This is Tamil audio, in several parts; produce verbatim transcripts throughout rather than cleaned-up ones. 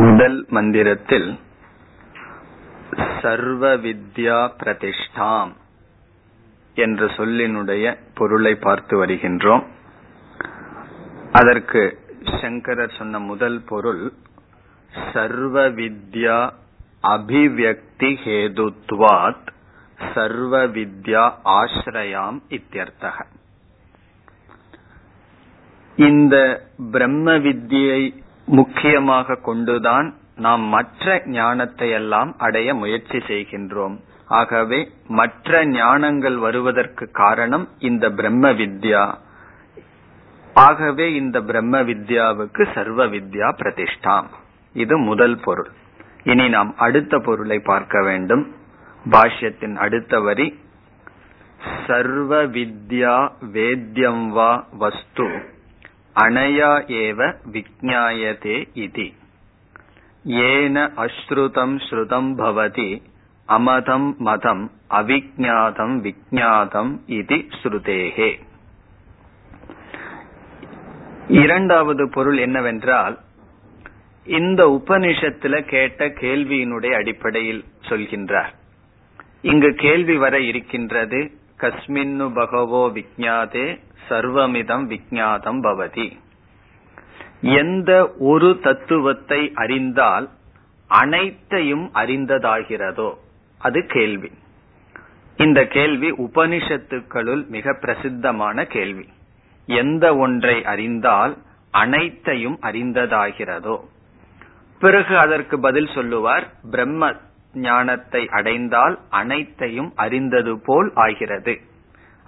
முதல் மந்திரத்தில் சர்வ வித்யா பிரதிஷ்டாம் என்ற சொல்லினுடைய பொருளை பார்த்து வருகின்றோம். அதற்கு சங்கரர் சொன்ன முதல் பொருள் சர்வ வித்யா அபிவியக்தி ஹேதுத்வாத் சர்வ வித்யா ஆஸ்ரயாம் இத்யர்த்தக. இந்த பிரம்ம வித்யை முக்கியமாக கொண்டுதான் நாம் மற்ற ஞானத்தை எல்லாம் அடைய முயற்சி செய்கின்றோம். ஆகவே மற்ற ஞானங்கள் வருவதற்கு காரணம் இந்த பிரம்ம வித்யா. ஆகவே இந்த பிரம்ம வித்யாவுக்கு சர்வ வித்யா பிரதிஷ்டாம். இது முதல் பொருள். இனி நாம் அடுத்த பொருளை பார்க்க வேண்டும். பாஷ்யத்தின் அடுத்த வரி சர்வ வித்யா வேத்யம் வா வஸ்து அனயா ஏவ விஜ்ஞாயதே இதி ஏன அஸ்ருதம் ஸ்ருதம் பவதி அமதம் மதம் அவிஜ்ஞாதம் விஜ்ஞாதம் இதி ஸ்ருதேஹே. இரண்டாவது பொருள் என்னவென்றால், இந்த உபனிஷத்துல கேட்ட கேள்வியினுடைய அடிப்படையில் சொல்கின்றார். இங்கு கேள்வி வர இருக்கின்றது கஸ்மின்னு பகவோ விஜ்ஞாதே சர்வமிதம் விஜ்ஞாதம் பவதி. எந்த ஒரு தத்துவத்தை அறிந்தால் அனைத்தையும் அறிந்ததாகிறதோ அது கேள்வி. இந்த கேள்வி உபனிஷத்துக்களுள் மிக பிரசித்தமான கேள்வி. எந்த ஒன்றை அறிந்தால் அனைத்தையும் அறிந்ததாகிறதோ. பிறகு அதற்கு பதில் சொல்லுவார் பிரம்ம ஞானத்தை அடைந்தால் அனைத்தையும் அறிந்தது போல் ஆகிறது.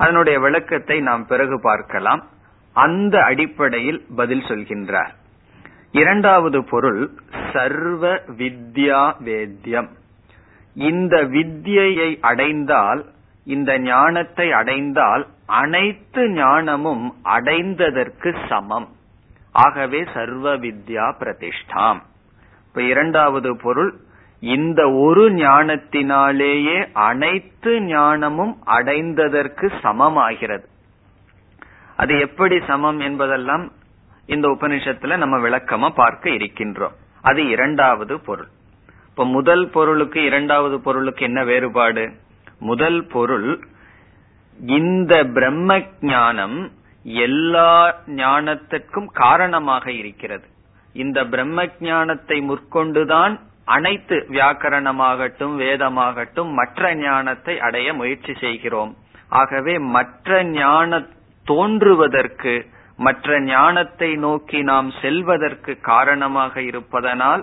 அதனுடைய விளக்கத்தை நாம் பிறகு பார்க்கலாம். அந்த அடிப்படையில் பதில் சொல்கின்றார். இரண்டாவது பொருள் சர்வ வித்யா வேத்யம். இந்த வித்யை அடைந்தால், இந்த ஞானத்தை அடைந்தால் அனைத்து ஞானமும் அடைந்ததற்கு சமம். ஆகவே சர்வ வித்யா பிரதிஷ்டாம். இப்ப இரண்டாவது பொருள் இந்த ஒரு ஞானத்தினாலேயே அனைத்து ஞானமும் அடைந்ததற்கு சமமாகிறது. அது எப்படி சமம் என்பதெல்லாம் இந்த உபனிஷத்துல நம்ம விளக்கமா பார்க்க இருக்கின்றோம். அது இரண்டாவது பொருள். இப்ப முதல் பொருளுக்கு இரண்டாவது பொருளுக்கு என்ன வேறுபாடு? முதல் பொருள் இந்த பிரம்ம ஞானம் எல்லா ஞானத்திற்கும் காரணமாக இருக்கிறது. இந்த பிரம்ம ஞானத்தை முற்கொண்டுதான் அனைத்து வியாக்கரணமாகட்டும் வேதமாகட்டும் மற்ற ஞானத்தை அடைய முயற்சி செய்கிறோம். ஆகவே மற்ற ஞான தோன்றுவதற்கு, மற்ற ஞானத்தை நோக்கி நாம் செல்வதற்கு காரணமாக இருப்பதனால்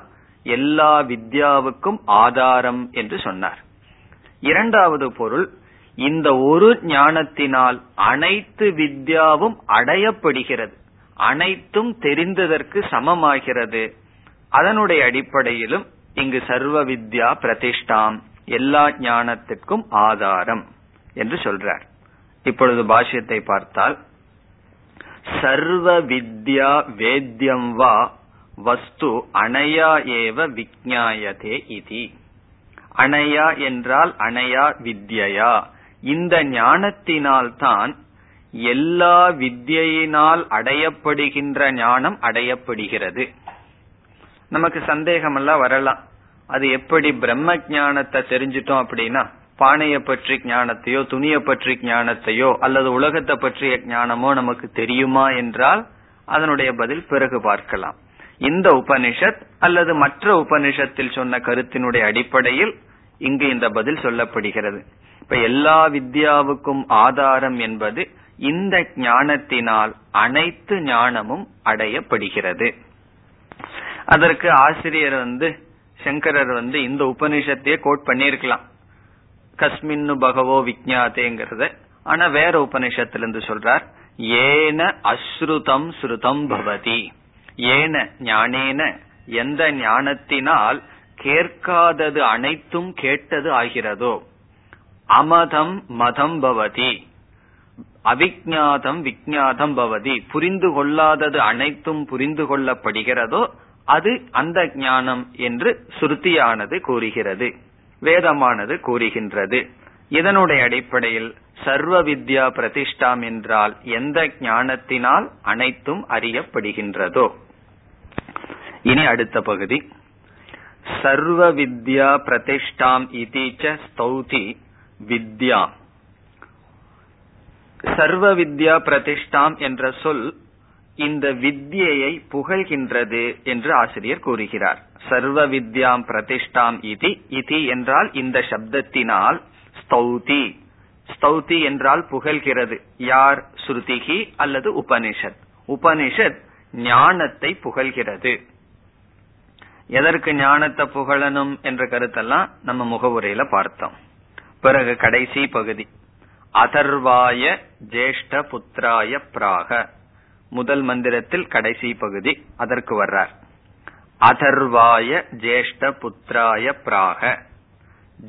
எல்லா வித்யாவுக்கும் ஆதாரம் என்று சொன்னார். இரண்டாவது பொருள் இந்த ஒரு ஞானத்தினால் அனைத்து வித்யாவும் அடையப்படுகிறது, அனைத்தும் தெரிந்ததற்கு சமமாகிறது. அதனுடைய அடிப்படையிலும் இங்கு சர்வ வித்யா பிரதிஷ்டாம், எல்லா ஞானத்திற்கும் ஆதாரம் என்று சொல்றார். இப்பொழுது பாஷ்யத்தை பார்த்தால் சர்வ வித்யா வேத்யம் வா வஸ்து அணையா ஏவ விஜ்ஞாயதே இதி. அணையா என்றால் அணையா வித்யா. இந்த ஞானத்தினால்தான் எல்லா வித்யினால் அடையப்படுகின்ற ஞானம் அடையப்படுகிறது. நமக்கு சந்தேகம் எல்லாம் வரலாம். அது எப்படி பிரம்ம ஞானத்தை தெரிஞ்சிட்டோம் அப்படின்னா பானையை பற்றி ஞானத்தையோ துணியை பற்றி ஞானத்தையோ அல்லது உலகத்தை பற்றிய ஞானமோ நமக்கு தெரியுமா என்றால் அதனுடைய பதில் பிறகு பார்க்கலாம். இந்த உபனிஷத் அல்லது மற்ற உபனிஷத்தில் சொன்ன கருத்தினுடைய அடிப்படையில் இங்கு இந்த பதில் சொல்லப்படுகிறது. இப்ப எல்லா வித்யாவுக்கும் ஆதாரம் என்பது இந்த ஞானத்தினால் அனைத்து ஞானமும் அடையப்படுகிறது. அதற்கு ஆசிரியர் வந்து சங்கரர் வந்து இந்த உபனிஷத்தையே கோட் பண்ணிருக்கலாம், கஸ்மின்னு பகவோ விஜ்ஞாதேங்கிறத. ஆனா வேற உபனிஷத்திலிருந்து சொல்றார் ஏன அஸ்ருதம் ஸ்ருதம் பவதி. ஏன ஞானேன, எந்த ஞானத்தினால் கேட்காதது அனைத்தும் கேட்டது ஆகிறதோ. அமதம் மதம் பவதி அவிஜ்ஞாதம் விஜ்ஞாதம் பவதி, புரிந்து கொள்ளாதது அனைத்தும் புரிந்து கொள்ளப்படுகிறதோ அது அந்த ஞானம் என்று சுருத்தியானது கூறுகிறது, வேதமானது கூறுகின்றது. இதனுடைய அடிப்படையில் சர்வ வித்யா பிரதிஷ்டாம் என்றால் எந்த ஞானத்தினால் அனைத்தும் அறியப்படுகின்றதோ. இனி அடுத்த பகுதி சர்வ வித்யா பிரதிஷ்டாம் இதீச்ச ஸ்தௌதி வித்யா. சர்வ வித்யா பிரதிஷ்டாம் என்ற சொல் இந்த வித்யை புகழ்கின்றது என்று ஆசிரியர் கூறுகிறார். சர்வ வித்யாம் பிரதிஷ்டாம் இதி, இதி என்றால் இந்த சப்தத்தினால், ஸ்தௌதி, ஸ்தௌதி என்றால் புகழ்கிறது. யார்? ஸ்ருதிகி அல்லது உபனிஷத். உபனிஷத் ஞானத்தை புகழ்கிறது. எதற்கு ஞானத்தை புகழணும் என்ற கருத்தெல்லாம் நம்ம முகவுரையில பார்த்தோம். பிறகு கடைசி பகுதி அதர்வாய ஜேஷ்ட புத்திராய பிராக, முதல் மந்திரத்தில் கடைசி பகுதி அதற்கு வர்றார். அதர்வாய ஜேஷ்ட புத்திராய பிராக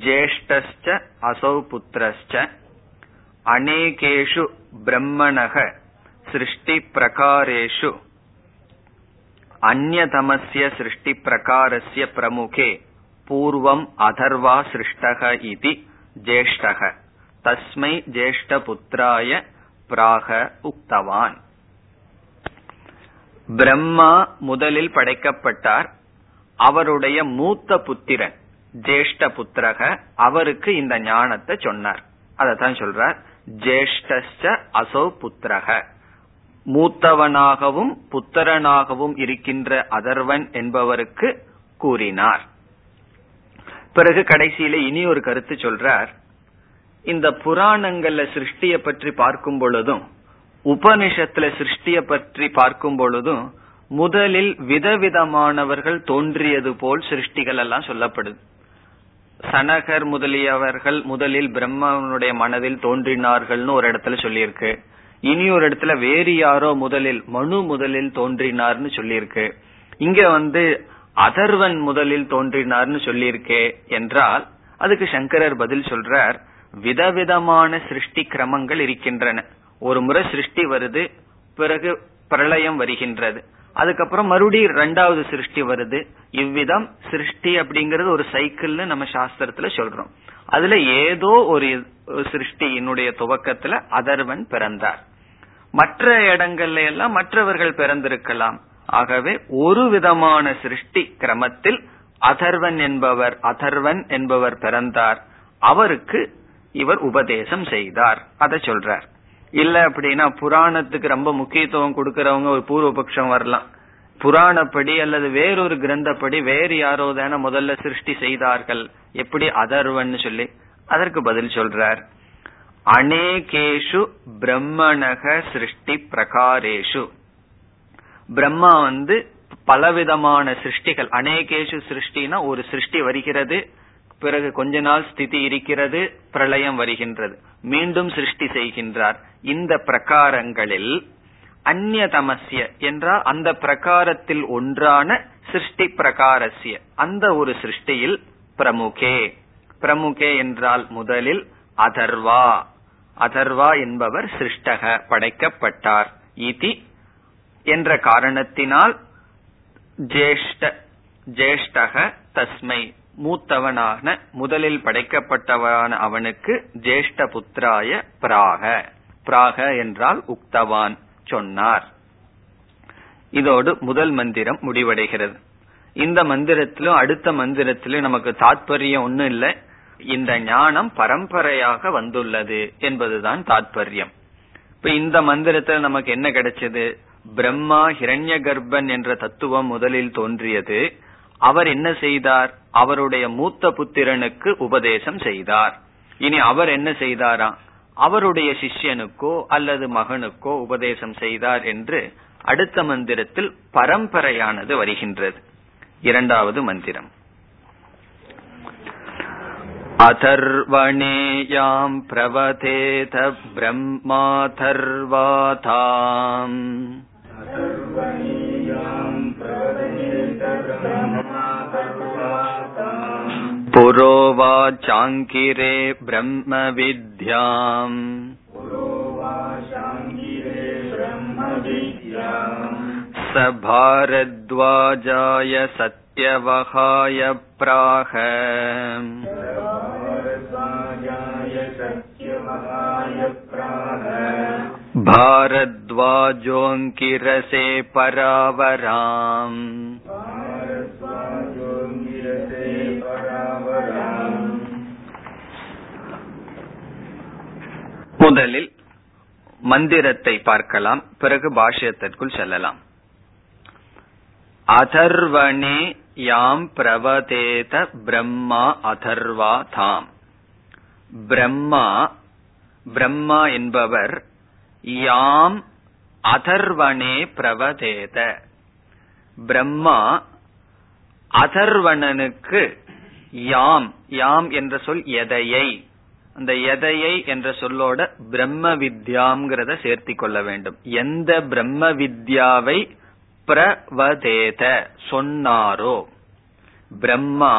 ஜேஷ்டஸ்ச அசௌ புத்திரஸ்ச அநேகேஷு பிரம்மணக சிருஷ்டி பிரகாரேஷு அந்யதமஸ்ய சிருஷ்டி பிரகாரஸ்ய பிரமுகே பூர்வம் அதர்வா சிருஷ்டக இதி ஜேஷ்டக தஸ்மை ஜேஷ்ட புத்திராய பிராக உக்தவான். பிரம்மா முதலில் படைக்கப்பட்டார். அவருடைய மூத்த புத்திரன் ஜேஷ்ட புத்திரக, அவருக்கு இந்த ஞானத்தை சொன்னார். அதத்தான் சொல்றார், ஜேஷ்டஸ்ச அசௌ புத்திரக, மூத்தவனாகவும் புத்திரனாகவும் இருக்கின்ற அதர்வன் என்பவருக்கு கூறினார். பிறகு கடைசியில இனி ஒரு கருத்து சொல்றார். இந்த புராணங்கள்ல சிருஷ்டியை பற்றி பார்க்கும் பொழுதும் உபனிஷத்துல சிருஷ்டியை பற்றி பார்க்கும் பொழுதும் முதலில் விதவிதமானவர்கள் தோன்றியது போல் சிருஷ்டிகள் எல்லாம் சொல்லப்படுது. சனகர் முதலியவர்கள் முதலில் பிரம்மனுடைய மனதில் தோன்றினார்கள்னு ஒரு இடத்துல சொல்லியிருக்கு. இனி ஒரு இடத்துல வேறு யாரோ முதலில், மனு முதலில் தோன்றினார்னு சொல்லியிருக்கு. இங்க வந்து அதர்வன் முதலில் தோன்றினார்னு சொல்லியிருக்கே என்றால், அதுக்கு சங்கரர் பதில் சொல்றார், விதவிதமான சிருஷ்டி கிரமங்கள் இருக்கின்றன. ஒரு முறை சிருஷ்டி வருது, பிறகு பிரளயம் வருகின்றது, அதுக்கப்புறம் மறுபடியும் இரண்டாவது சிருஷ்டி வருது. இவ்விதம் சிருஷ்டி அப்படிங்கறது ஒரு சைக்கிள் நம்ம சாஸ்திரத்துல சொல்றோம். அதுல ஏதோ ஒரு சிருஷ்டியினுடைய துவக்கத்துல அதர்வன் பிறந்தார். மற்ற இடங்கள்ல எல்லாம் மற்றவர்கள் பிறந்திருக்கலாம். ஆகவே ஒரு விதமான சிருஷ்டி கிரமத்தில் அதர்வன் என்பவர் அதர்வன் என்பவர் பிறந்தார். அவருக்கு இவர் உபதேசம் செய்தார், அதை சொல்றார். இல்ல அப்படின்னா புராணத்துக்கு ரொம்ப முக்கியத்துவம் கொடுக்கறவங்க ஒரு பூர்வபக்ஷம் வரலாம். புராணப்படி அல்லது வேறொரு கிரந்தப்படி வேறு யாரோதான முதல்ல சிருஷ்டி செய்தார்கள், எப்படி அதர்வன் சொல்லி? அதற்கு பதில் சொல்றார், அநேகேஷு பிரம்மணக சிருஷ்டி பிரகாரேஷு. பிரம்மா வந்து பலவிதமான சிருஷ்டிகள், அநேகேஷு சிருஷ்டினா ஒரு சிருஷ்டி வருகிறது, பிறகு கொஞ்ச நாள் ஸ்திதி இருக்கிறது, பிரளயம் வருகின்றது, மீண்டும் சிருஷ்டி செய்கின்றார். இந்த பிரகாரங்களில் அந்யதமஸ்ய என்றால் அந்த பிரகாரத்தில் ஒன்றான சிருஷ்டி பிரகாரஸ்ய, அந்த ஒரு சிருஷ்டியில் பிரமுகே, பிரமுகே என்றால் முதலில் அதர்வா, அதர்வா என்பவர் சிருஷ்டக படைக்கப்பட்டார். இதி என்ற காரணத்தினால் ஜேஷ்ட ஜேஷ்டக தஸ்மை, மூத்தவனான முதலில் படைக்கப்பட்டவனான அவனுக்கு ஜேஷ்ட புத்திராய பிராக, பிராக என்றால் உக்தவான் சொன்னார். இதோடு முதல் மந்திரம் முடிவடைகிறது. இந்த மந்திரத்திலும் அடுத்த மந்திரத்திலும் நமக்கு தாத்பர்யம் ஒன்னும் இல்லை. இந்த ஞானம் பரம்பரையாக வந்துள்ளது என்பதுதான் தாத்பர்யம். இப்ப இந்த மந்திரத்துல நமக்கு என்ன கிடைச்சது? பிரம்மா ஹிரண்ய கர்ப்பன் என்ற தத்துவம் முதலில் தோன்றியது. அவர் என்ன செய்தார்? அவருடைய மூத்த புத்திரனுக்கு உபதேசம் செய்தார். இனி அவர் என்ன செய்தாரா? அவருடைய சிஷ்யனுக்கோ அல்லது மகனுக்கோ உபதேசம் செய்தார் என்று அடுத்த மந்திரத்தில் பரம்பரையானது வருகின்றது. இரண்டாவது மந்திரம், அதர்வணேயாம் பிரவதேத பிரம்மாதர்வாதாம் புரோவாசாங்கிரே பிரம்ம வித்யாம் ச பாரத்வாஜாய சத்யவஹாய பிராஹ. பாரத்வாஜோங்கிரசே பராவராம். பாரத்வாஜோங்கிரசே முதலில் மந்திரத்தை பார்க்கலாம், பிறகு பாஷ்யத்திற்குள் செல்லலாம். அதர்வணே யாம் பிரவதேத பிரம்மா அதர்வா தாம். பிரம்மா பிரம்மா என்பவர் யாம் அதர்வணே பிரவதேத, பிரம்மா அதர்வணனுக்கு யாம், யாம் என்ற சொல் எதையை, அந்த எதையை என்ற சொல்லோட பிரம்ம வித்யாங்கிறத சேர்த்தி கொள்ள வேண்டும். எந்த பிரம்ம வித்யாவை பிரவதேத சொன்னாரோ, பிரம்மா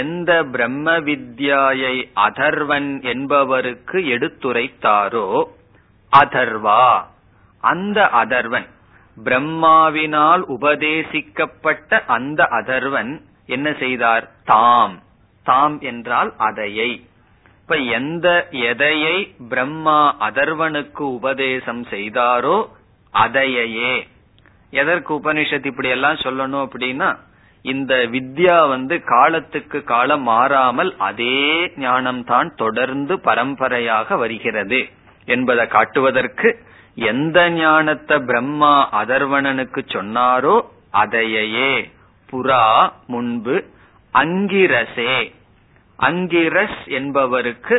எந்த பிரம்ம வித்யாயை அதர்வன் என்பவருக்கு எடுத்துரைத்தாரோ அதர்வா, அந்த அதர்வன், பிரம்மாவினால் உபதேசிக்கப்பட்ட அந்த அதர்வன் என்ன செய்தார்? தாம், தாம் என்றால் அதையை. இப்ப எந்த எதையை பிரம்மா அதர்வனுக்கு உபதேசம் செய்தாரோ அதையே. எதற்கு உபனிஷத்து இப்படி எல்லாம் சொல்லணும் அப்படின்னா, இந்த வித்யா வந்து காலத்துக்கு காலம் மாறாமல் அதே ஞானம்தான் தொடர்ந்து பரம்பரையாக வருகிறது என்பதை காட்டுவதற்கு எந்த ஞானத்தை பிரம்மா அதர்வணனுக்கு சொன்னாரோ அதையே. புரா முன்பு, அங்கிரசே, அங்கிரஸ் என்பவருக்கு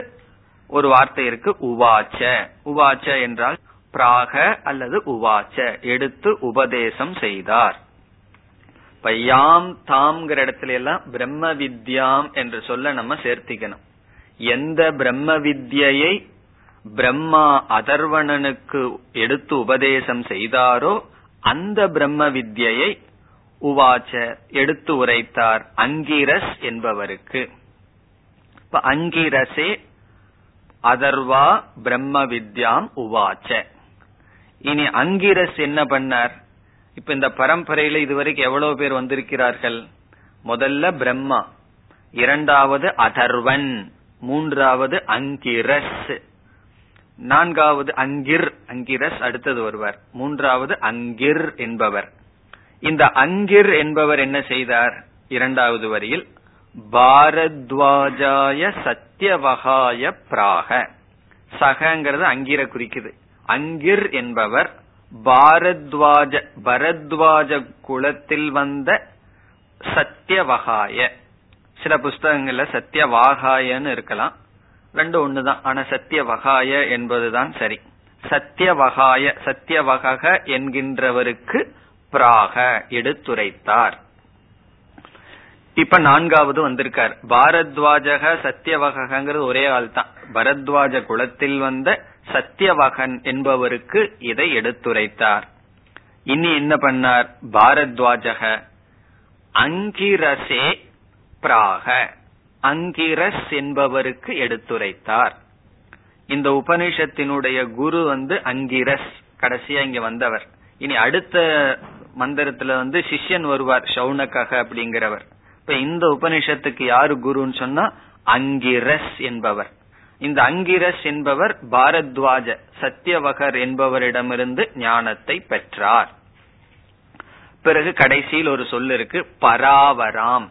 ஒரு வார்த்தை இருக்கு உவாச்ச. உவாச்ச என்றால் பிராக அல்லது உவாச்ச, எடுத்து உபதேசம் செய்தார். பையாம் தாம்ங்கிற இடத்துல எல்லாம் பிரம்ம வித்யாம் என்று சொல்ல நம்ம சேர்த்திக்கணும். எந்த பிரம்ம வித்யை பிரம்மா அதர்வணனுக்கு எடுத்து உபதேசம் செய்தாரோ அந்த பிரம்ம வித்யை உவாச்ச, எடுத்து உரைத்தார் அங்கிரஸ் என்பவருக்கு. இப்ப அங்கிரசே அதர்வா பிரம்ம வித்யாம் உவாச்ச. இனி அங்கிரஸ் என்ன பண்ணார்? இப்ப இந்த பரம்பரையில இதுவரைக்கும் எவ்வளவு பேர் வந்திருக்கிறார்கள்? முதல்ல பிரம்மா, இரண்டாவது அதர்வன், மூன்றாவது அங்கிரஸ், நான்காவது அங்கிர், அங்கிரஸ் அடுத்தது ஒருவர், மூன்றாவது அங்கிர் என்பவர். இந்த அங்கிர் என்பவர் என்ன செய்தார்? இரண்டாவது வரியில் பாரத்வாஜாய சத்யவகாய பிராக, சகங்கிறது அங்கிர குறிக்குது. அங்கிர் என்பவர் பாரத்வாஜ, பரத்வாஜ குலத்தில் வந்த சத்யவகாய, சில புஸ்தகங்கள்ல சத்யவாகாயன்னு இருக்கலாம், ரெண்டு ஒண்ணுதான், ஆனா சத்யவகாய என்பதுதான் சரி. சத்யவகாய, சத்யவக என்கின்றவருக்கு பிராக எடுத்துரைத்தார். இப்ப நான்காவது வந்திருக்கார். பாரத்வாஜக சத்யவகங்கிறது ஒரே ஆள் தான். பரத்வாஜ குலத்தில் வந்த சத்யவகன் என்பவருக்கு இதை எடுத்துரைத்தார். இனி என்ன பண்ணார் பாரத்வாஜக? அங்கிரசே பிராக, அங்கிரஸ் என்பவருக்கு எடுத்துரைத்தார். இந்த உபனிஷத்தினுடைய குரு வந்து அங்கிரஸ், கடைசியா இங்க வந்தவர். இனி அடுத்த மந்திரத்துல வந்து சிஷ்யன் வருவார், ஷௌனக அப்படிங்கிறவர். இப்ப இந்த உபனிஷத்துக்கு யாரு குருன்னு சொன்னா அங்கிரஸ் என்பவர். இந்த அங்கிரஸ் என்பவர் பாரத்வாஜ சத்யவகர் என்பவரிடமிருந்து ஞானத்தை பெற்றார். பிறகு கடைசியில் ஒரு சொல் இருக்கு பராவராம்.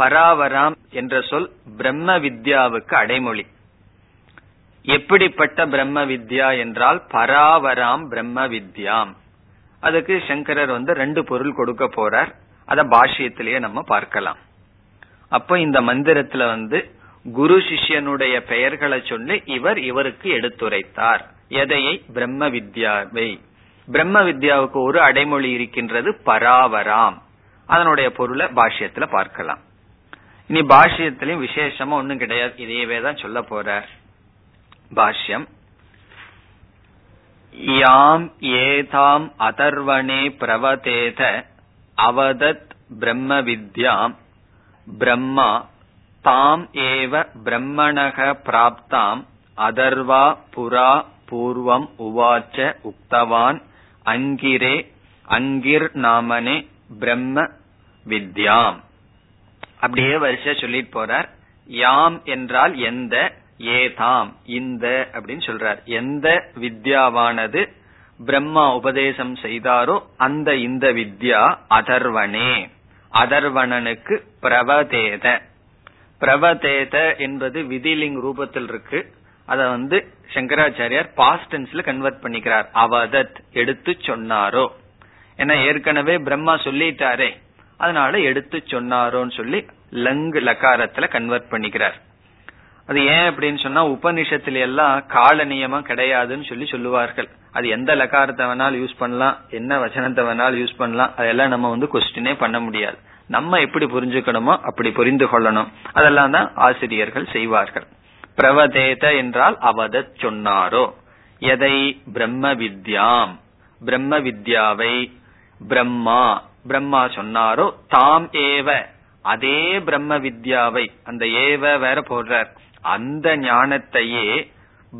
பராவராம் என்ற சொல் பிரம்ம வித்யாவுக்கு அடைமொழி. எப்படிப்பட்ட பிரம்ம வித்யா என்றால் பராவராம் பிரம்ம வித்யாம். அதுக்கு சங்கரர் வந்து ரெண்டு பொருள் கொடுக்க போறார், அத பாஷ்யத்திலேயே நம்ம பார்க்கலாம். அப்ப இந்த மந்திரத்துல வந்து குரு சிஷ்யனுடைய பெயர்களை சொல்லி இவர் இவருக்கு எடுத்துரைத்தார். எதையை? பிரம்ம வித்யாவை. பிரம்ம வித்யாவுக்கு ஒரு அடைமொழி இருக்கின்றது பராவராம், அதனுடைய பொருளை பாஷ்யத்துல பார்க்கலாம். இனி பாஷ்யத்திலயும் விசேஷமா ஒன்னும் கிடையாது, இதையவே தான் சொல்ல போற. பாஷ்யம் யாம் ஏதாம் அதர்வணே பிரவதேத அவதத் பிரம்ம வித்யாம் பிரம்மா தாம் ஏவ பிரம்மணக பிராப்தாம் அதர்வா புரா பூர்வம் உவாச்ச உக்தவான் அங்கிரே அங்கிர் நாமனே பிரம்ம வித்யாம். அப்படியே வரிசையா சொல்லிட்டு போறார். யாம் என்றால் எந்த, ஏதாம் இந்த அப்படின்னு சொல்றார். எந்த வித்யாவானது பிரம்மா உபதேசம் செய்தாரோ அந்த இந்த வித்யா அதர்வனே, அதர்வணனுக்கு பிரவதேத. பிரவதேத என்பது விதிலிங் ரூபத்தில் இருக்கு, அத வந்து சங்கராச்சாரியார் பாஸ்ட் டென்ஸ்ல கன்வெர்ட் பண்ணிக்கிறார். அவதத் எடுத்து சொன்னாரோ, ஏன்னா ஏற்கனவே பிரம்மா சொல்லிட்டாரே, அதனால எடுத்து சொன்னாரோன்னு சொல்லி லங்கு லகாரத்துல கன்வெர்ட் பண்ணிக்கிறார். அது ஏன் அப்படின்னு சொன்னா, உபநிஷத்துல எல்லாம் கால நியமம் கிடையாதுன்னு சொல்லி சொல்லுவார்கள். அது எந்த லகாரத்தை வேணாலும் யூஸ் பண்ணலாம், என்ன வசனத்தை வேணாலும் யூஸ் பண்ணலாம், அதெல்லாம் நம்ம வந்து குவெஸ்டினே பண்ண முடியாது. நம்ம எப்படி புரிஞ்சுக்கணுமோ அப்படி புரிந்து கொள்ளணும். அதெல்லாம் தான் ஆசிரியர்கள் செய்வார்கள். பிரவதேத என்றால் அவதச் சொன்னாரோ, எதை பிரம்ம வித்யாம் பிரம்ம வித்யாவை பிரம்மா பிரம்மா சொன்னாரோ, தாம் ஏவ அதே பிரம்ம வித்யாவை, அந்த ஏவ வேற போடுறார், அந்த ஞானத்தையே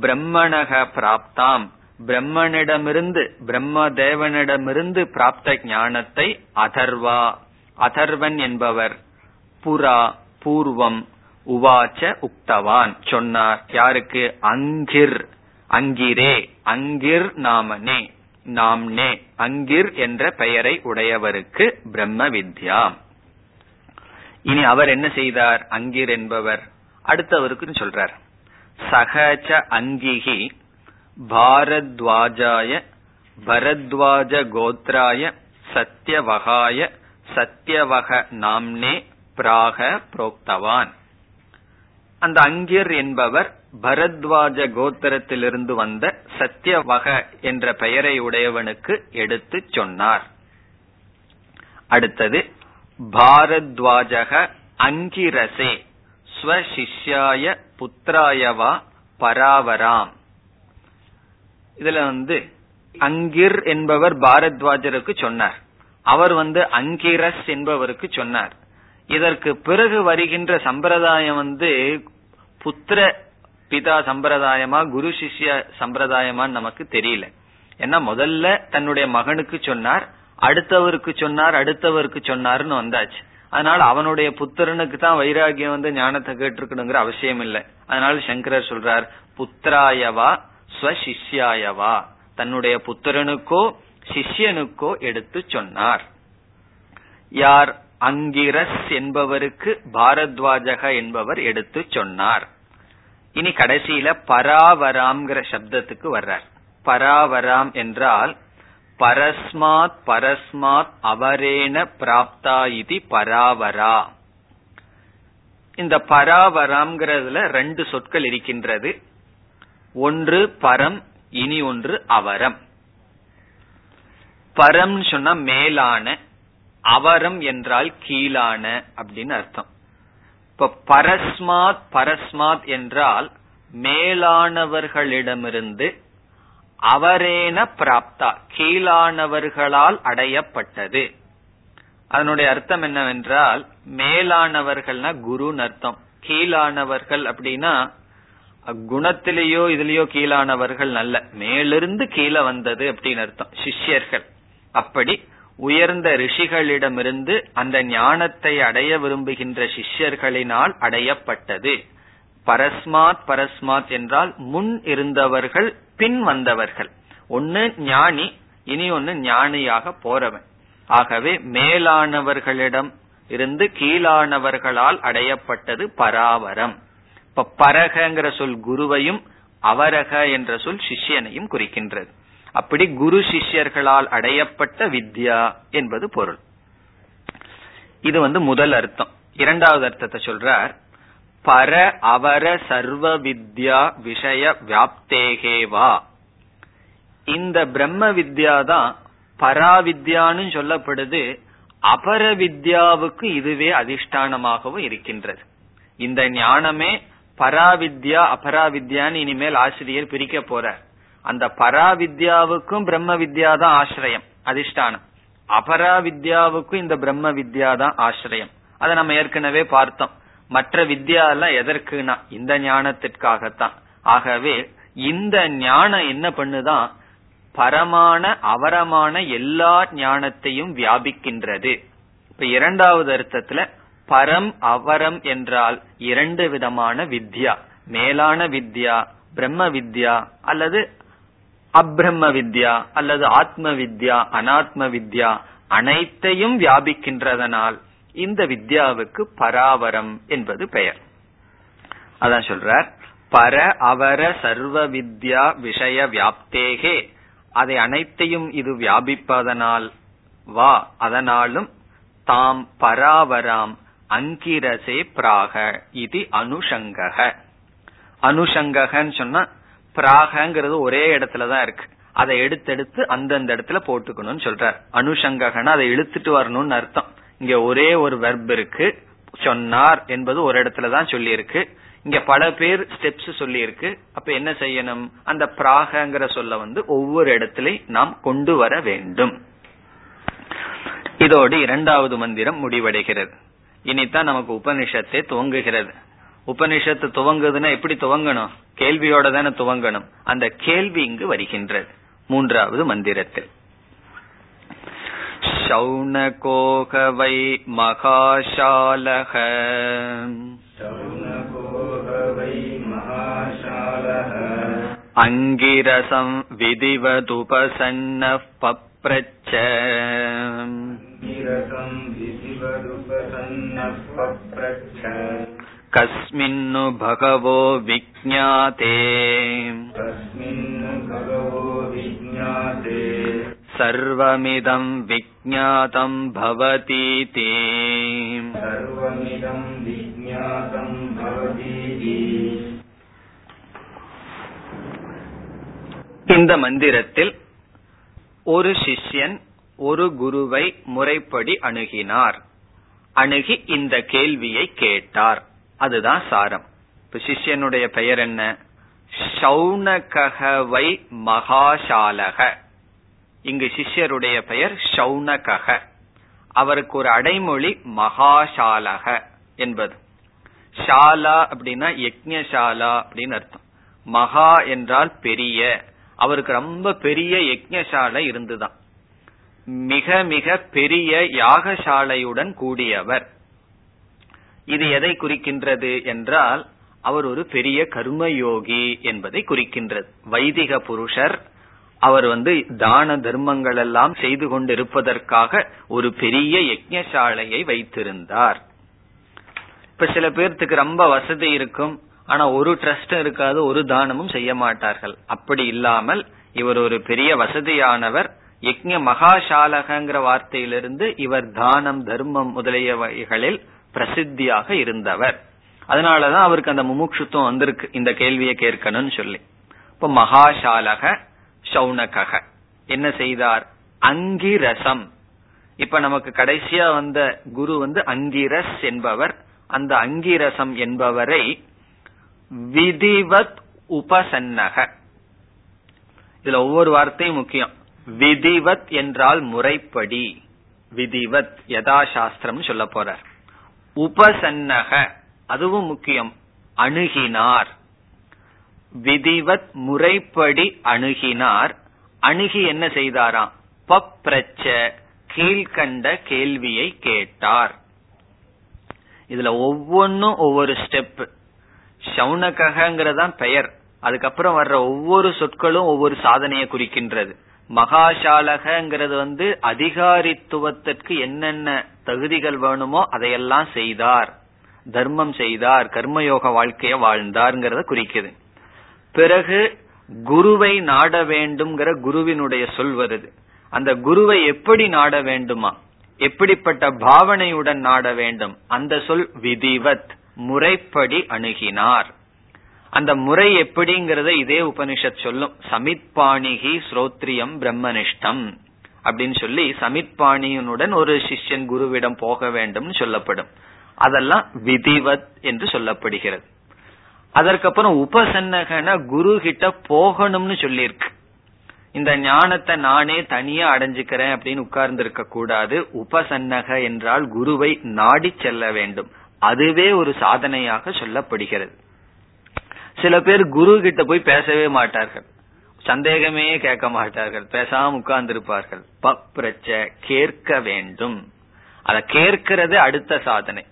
பிரம்மணக பிராப்தாம் பிரம்மனிடமிருந்து பிரம்ம தேவனிடமிருந்து பிராப்த ஞானத்தை அதர்வா அதர்வன் என்பவர் புரா பூர்வம் உவாச்ச உக்தவான் சொன்னார். யாருக்கு? அங்கிர் அங்கிரே அங்கிர் நாமனே நாம்னே அங்கிர் என்ற பெயரை உடையவருக்கு பிரம்ம வித்யா. இனி அவர் என்ன செய்தார்? அங்கிர் என்பவர் அடுத்தவருக்குன்னு சொல்றார். சகச்ச அங்கிஹி பாரத்வாஜாய பரத்வாஜ கோத்ராய சத்யவகாய சத்யவக நாம்னே பிராக புரோக்தவான். அந்த அங்கிர் என்பவர் பரத்வாஜ கோத்திரத்திலிருந்து வந்த சத்யவக என்ற பெயரை உடையவனுக்கு எடுத்து சொன்னார். அடுத்தது பாரத்வாஜக அங்கிரசே ஸ்வசிஷ்யாய புத்திராயவா பராவராம். இதுல வந்து அங்கிர் என்பவர் பாரத்வாஜருக்கு சொன்னார், அவர் வந்து அங்கிரஸ் என்பவருக்கு சொன்னார். இதற்கு பிறகு வருகின்ற சம்பிரதாயம் வந்து புத்திர பிதா சம்பிரதாயமா குரு சிஷ்ய சம்பிரதாயமான்னு நமக்கு தெரியல. ஏன்னா முதல்ல தன்னுடைய மகனுக்கு சொன்னார், அடுத்தவருக்கு சொன்னார், அடுத்தவருக்கு சொன்னார்னு வந்தாச்சு. அதனால அவனுடைய புத்திரனுக்கு தான் வைராகியம் வந்து ஞானத்தை கேட்டிருக்கணுங்கிற அவசியம் இல்லை. அதனால சங்கரர் சொல்றார் புத்திராயவா ஸ்வசிஷ்யாயவா, தன்னுடைய புத்திரனுக்கோ சிஷ்யனுக்கோ எடுத்து சொன்னார். யார்? அங்கிரஸ் என்பவருக்கு பாரத்வாஜக என்பவர் எடுத்து சொன்னார். இனி கடைசியில பராவராம்ங்கிற சப்தத்துக்கு வர்றார். பராவராம் என்றால் பரஸ்மாத் பரஸ்மாத் அவரேன பிராப்தா இதி பராவரா. இந்த பராவராம்ங்கிறதுல ரெண்டு சொற்கள் இருக்கின்றது. ஒன்று பரம், இனி ஒன்று அவரம். பரம் சொன்னா மேலான, அவரம் என்றால் கீழான அப்படின்னு அர்த்தம். இப்ப பரஸ்மாத் பரஸ்மாத் என்றால் மேலானவர்களிடமிருந்து, அவரேன பிராப்தா கீழானவர்களால் அடையப்பட்டது. அதனுடைய அர்த்தம் என்னவென்றால், மேலானவர்கள்னா குருன்னு அர்த்தம், கீழானவர்கள் அப்படின்னா குணத்திலேயோ இதுலயோ கீழானவர்கள் நல்ல, மேலிருந்து கீழே வந்தது அப்படின்னு அர்த்தம் சிஷ்யர்கள். அப்படி உயர்ந்த ரிஷிகளிடமிருந்து அந்த ஞானத்தை அடைய விரும்புகின்ற சிஷ்யர்களினால் அடையப்பட்டது. பரஸ்மாத் பரஸ்மாத் என்றால் முன் இருந்தவர்கள் பின் வந்தவர்கள். ஒன்னு ஞானி, இனி ஒன்னு ஞானியாக போறவன். ஆகவே மேலானவர்களிடம் இருந்து கீழானவர்களால் அடையப்பட்டது பராவரம். இப்ப பரகங்கிற சொல் குருவையும் அவரக என்ற சொல் சிஷ்யனையும் குறிக்கின்றது. அப்படி குரு சிஷ்யர்களால் அடையப்பட்ட வித்யா என்பது பொருள். இது வந்து முதல் அர்த்தம். இரண்டாவது அர்த்தத்தை சொல்றார். பர அவர சர்வ வித்யா விஷய வியாப்தேகேவா. இந்த பிரம்ம வித்யா தான் பராவித்யான்னு சொல்லப்படுது. அபர வித்யாவுக்கு இதுவே அதிஷ்டானமாகவும் இருக்கின்றது. இந்த ஞானமே பராவித்யா அபராவித்யான்னு இனிமேல் ஆசிரியர் பிரிக்க போறார். அந்த பராவித்யாவுக்கும் பிரம்ம வித்யா தான் ஆசிரியம் அதிஷ்டானம், அபராவித்யாவுக்கும் இந்த பிரம்ம வித்யா தான் ஆசிரியம். அதை நம்ம ஏற்கனவே பார்த்தோம். மற்ற வித்யா எல்லாம் எதற்குனா இந்த ஞானத்திற்காகத்தான். ஆகவே இந்த ஞானம் என்ன பண்ணுதான், பரமான அவரமான எல்லா ஞானத்தையும் வியாபிக்கின்றது. இப்ப இரண்டாவது அர்த்தத்துல பரம் அவரம் என்றால் இரண்டு விதமான வித்யா, மேலான வித்யா பிரம்ம வித்யா அல்லது அப்ரம்ம வித்யா அல்லது ஆத்ம வித்யா அனாத்ம வித்யா, அனைத்தையும் வியாபிக்கின்றதனால் இந்த வித்யாவுக்கு பராவரம் என்பது பெயர். அதான் சொல்றார் பர அவர சர்வ வித்யா விஷய வியாப்தேகே, அதை அனைத்தையும் இது வியாபிப்பதனால் வா அதனாலும் தாம் பராவராம் அங்கிரசே பிராக இது அனுஷங்கக. அனுஷங்ககன்னு சொன்னா பிராகங்கிறது ஒரே இடத்துலதான் இருக்கு, அதை எடுத்தெடுத்து அந்தந்த இடத்துல போட்டுக்கணும்னு சொல்றார். அனுஷங்ககன்னா அதை இழுத்துட்டு வரணும்னு அர்த்தம். இங்க ஒரே ஒரு வெர்ப் இருக்கு, சொன்னார் என்பது ஒரு இடத்துலதான் சொல்லி இருக்கு, இங்க பல பேர் ஸ்டெப்ஸ் சொல்லி இருக்கு. அப்ப என்ன செய்யணும், அந்த பிராகங்கிற சொல்ல வந்து ஒவ்வொரு இடத்திலையும் நாம் கொண்டு வர வேண்டும். இதோடு இரண்டாவது மந்திரம் முடிவடைகிறது. இனிதான் நமக்கு உபனிஷத்தை துவங்குகிறது. உபனிஷத்து துவங்குதுன்னா எப்படி துவங்கணும், கேள்வியோட தானே துவங்கணும். அந்த கேள்வி இங்கு வருகின்றது மூன்றாவது மந்திரத்தில். சௌனகோகவை மகாசாலக அங்கிரசம் விதிவதுபசன்னப் பப்ரச்ச. கஸ்மின்னு பகவோ விஜ்ஞாதே சர்வமிதம் விஜ்ஞாதம் பவதீதி. இந்த மந்திரத்தில் ஒரு சிஷ்யன் ஒரு குருவை முறைப்படி அணுகினார், அணுகி இந்த கேள்வியை கேட்டார், அதுதான் சாரம். இப்ப சிஷ்யனுடைய பெயர் என்ன, சௌனகவை மகாசாலக. இங்கு சிஷ்யருடைய பெயர் சௌனகக. அவருக்கு ஒரு அடைமொழி மகாசாலக என்பது. ஷாலா அப்படின்னா யக்ஞசாலா அப்படின்னு அர்த்தம். மகா என்றால் பெரிய, அவருக்கு ரொம்ப பெரிய யக்ஞசாலை இருந்துதான், மிக மிக பெரிய யாகசாலையுடன் கூடியவர். இது எதை குறிக்கின்றது என்றால் அவர் ஒரு பெரிய கர்மயோகி என்பதை குறிக்கின்றது. வைதிக புருஷர், அவர் வந்து தான தர்மங்கள் எல்லாம் செய்து கொண்டிருப்பதற்காக ஒரு பெரிய யக்ஞசாலையை வைத்திருந்தார். இப்ப சில பேர்த்துக்கு ரொம்ப வசதி இருக்கும், ஆனா ஒரு ட்ரஸ்டும் இருக்காது, ஒரு தானமும் செய்ய மாட்டார்கள். அப்படி இல்லாமல் இவர் ஒரு பெரிய வசதியானவர். யக்ஞ மகாசாலகங்கிற வார்த்தையிலிருந்து இவர் தானம் தர்மம் முதலியவைகளில் பிரசித்தியாக இருந்தவர். அதனாலதான் அவருக்கு அந்த முமுட்சுத்துவம் வந்திருக்கு இந்த கேள்வியை கேட்கணும்னு சொல்லி. இப்ப மகாசாலக சௌனக என்ன செய்தார், அங்கிரசம். இப்ப நமக்கு கடைசியா வந்த குரு வந்து அங்கிரஸ் என்பவர். அந்த அங்கிரசம் என்பவரை விதிவத் உபசன்னக. இதுல ஒவ்வொரு வார்த்தையும் முக்கியம். விதிவத் என்றால் முறைப்படி, விதிவத் யதாசாஸ்திரம் சொல்ல போறார். உபசன்னக அதுவும் முக்கியம், அணுகினார். விதிவத் முறைப்படி அணுகினார். அணுகி என்ன செய்தாராம், பப்ரச்ச கீழ்கண்ட கேள்வியை கேட்டார். இதுல ஒவ்வொன்னும் ஒவ்வொரு ஸ்டெப். சௌனகங்கிறதான் பெயர், அதுக்கப்புறம் வர்ற ஒவ்வொரு சொற்களும் ஒவ்வொரு சாதனையை குறிக்கின்றது. மகாசாலகங்கிறது வந்து அதிகாரித்துவத்திற்கு என்னென்ன தகுதிகள் வேணுமோ அதையெல்லாம் செய்தார், தர்மம் செய்தார், கர்மயோக வாழ்க்கைய வாழ்ந்தார்ங்கிறத குறிக்குது. பிறகு குருவை நாட வேண்டும்ங்கிற குருவினுடைய சொல் வருது. அந்த குருவை எப்படி நாட வேண்டுமா, எப்படிப்பட்ட பாவனையுடன் நாட வேண்டும், அந்த சொல் விதிவத் முறைப்படி அணுகினார். அந்த முறை எப்படிங்கறத இதே உபனிஷத் சொல்லும். சமித்பாணிகி ஸ்ரோத்ரியம் பிரம்மனிஷ்டம் அப்படின்னு சொல்லி சமித்பாணியனுடன் ஒரு சிஷ்யன் குருவிடம் போக வேண்டும் சொல்லப்படும். அதெல்லாம் விதிவத் என்று சொல்லப்படுகிறது. அதற்கப்புறம் உபசன்னகன குரு கிட்ட போகணும்னு சொல்லியிருக்கு. இந்த ஞானத்தை நானே தனியா அடைஞ்சுக்கிறேன் அப்படின்னு உட்கார்ந்து இருக்க கூடாது. உபசன்னக என்றால் குருவை நாடி செல்ல வேண்டும். அதுவே ஒரு சாதனையாக சொல்லப்படுகிறது. சில பேர் குரு கிட்ட போய் பேசவே மாட்டார்கள், சந்தேகமே கேட்க மாட்டார்கள், பேசாம உட்கார்ந்து இருப்பார்கள். பப்ரச்ச கேட்க வேண்டும். அத கேட்கிறது அடுத்த சாதனை.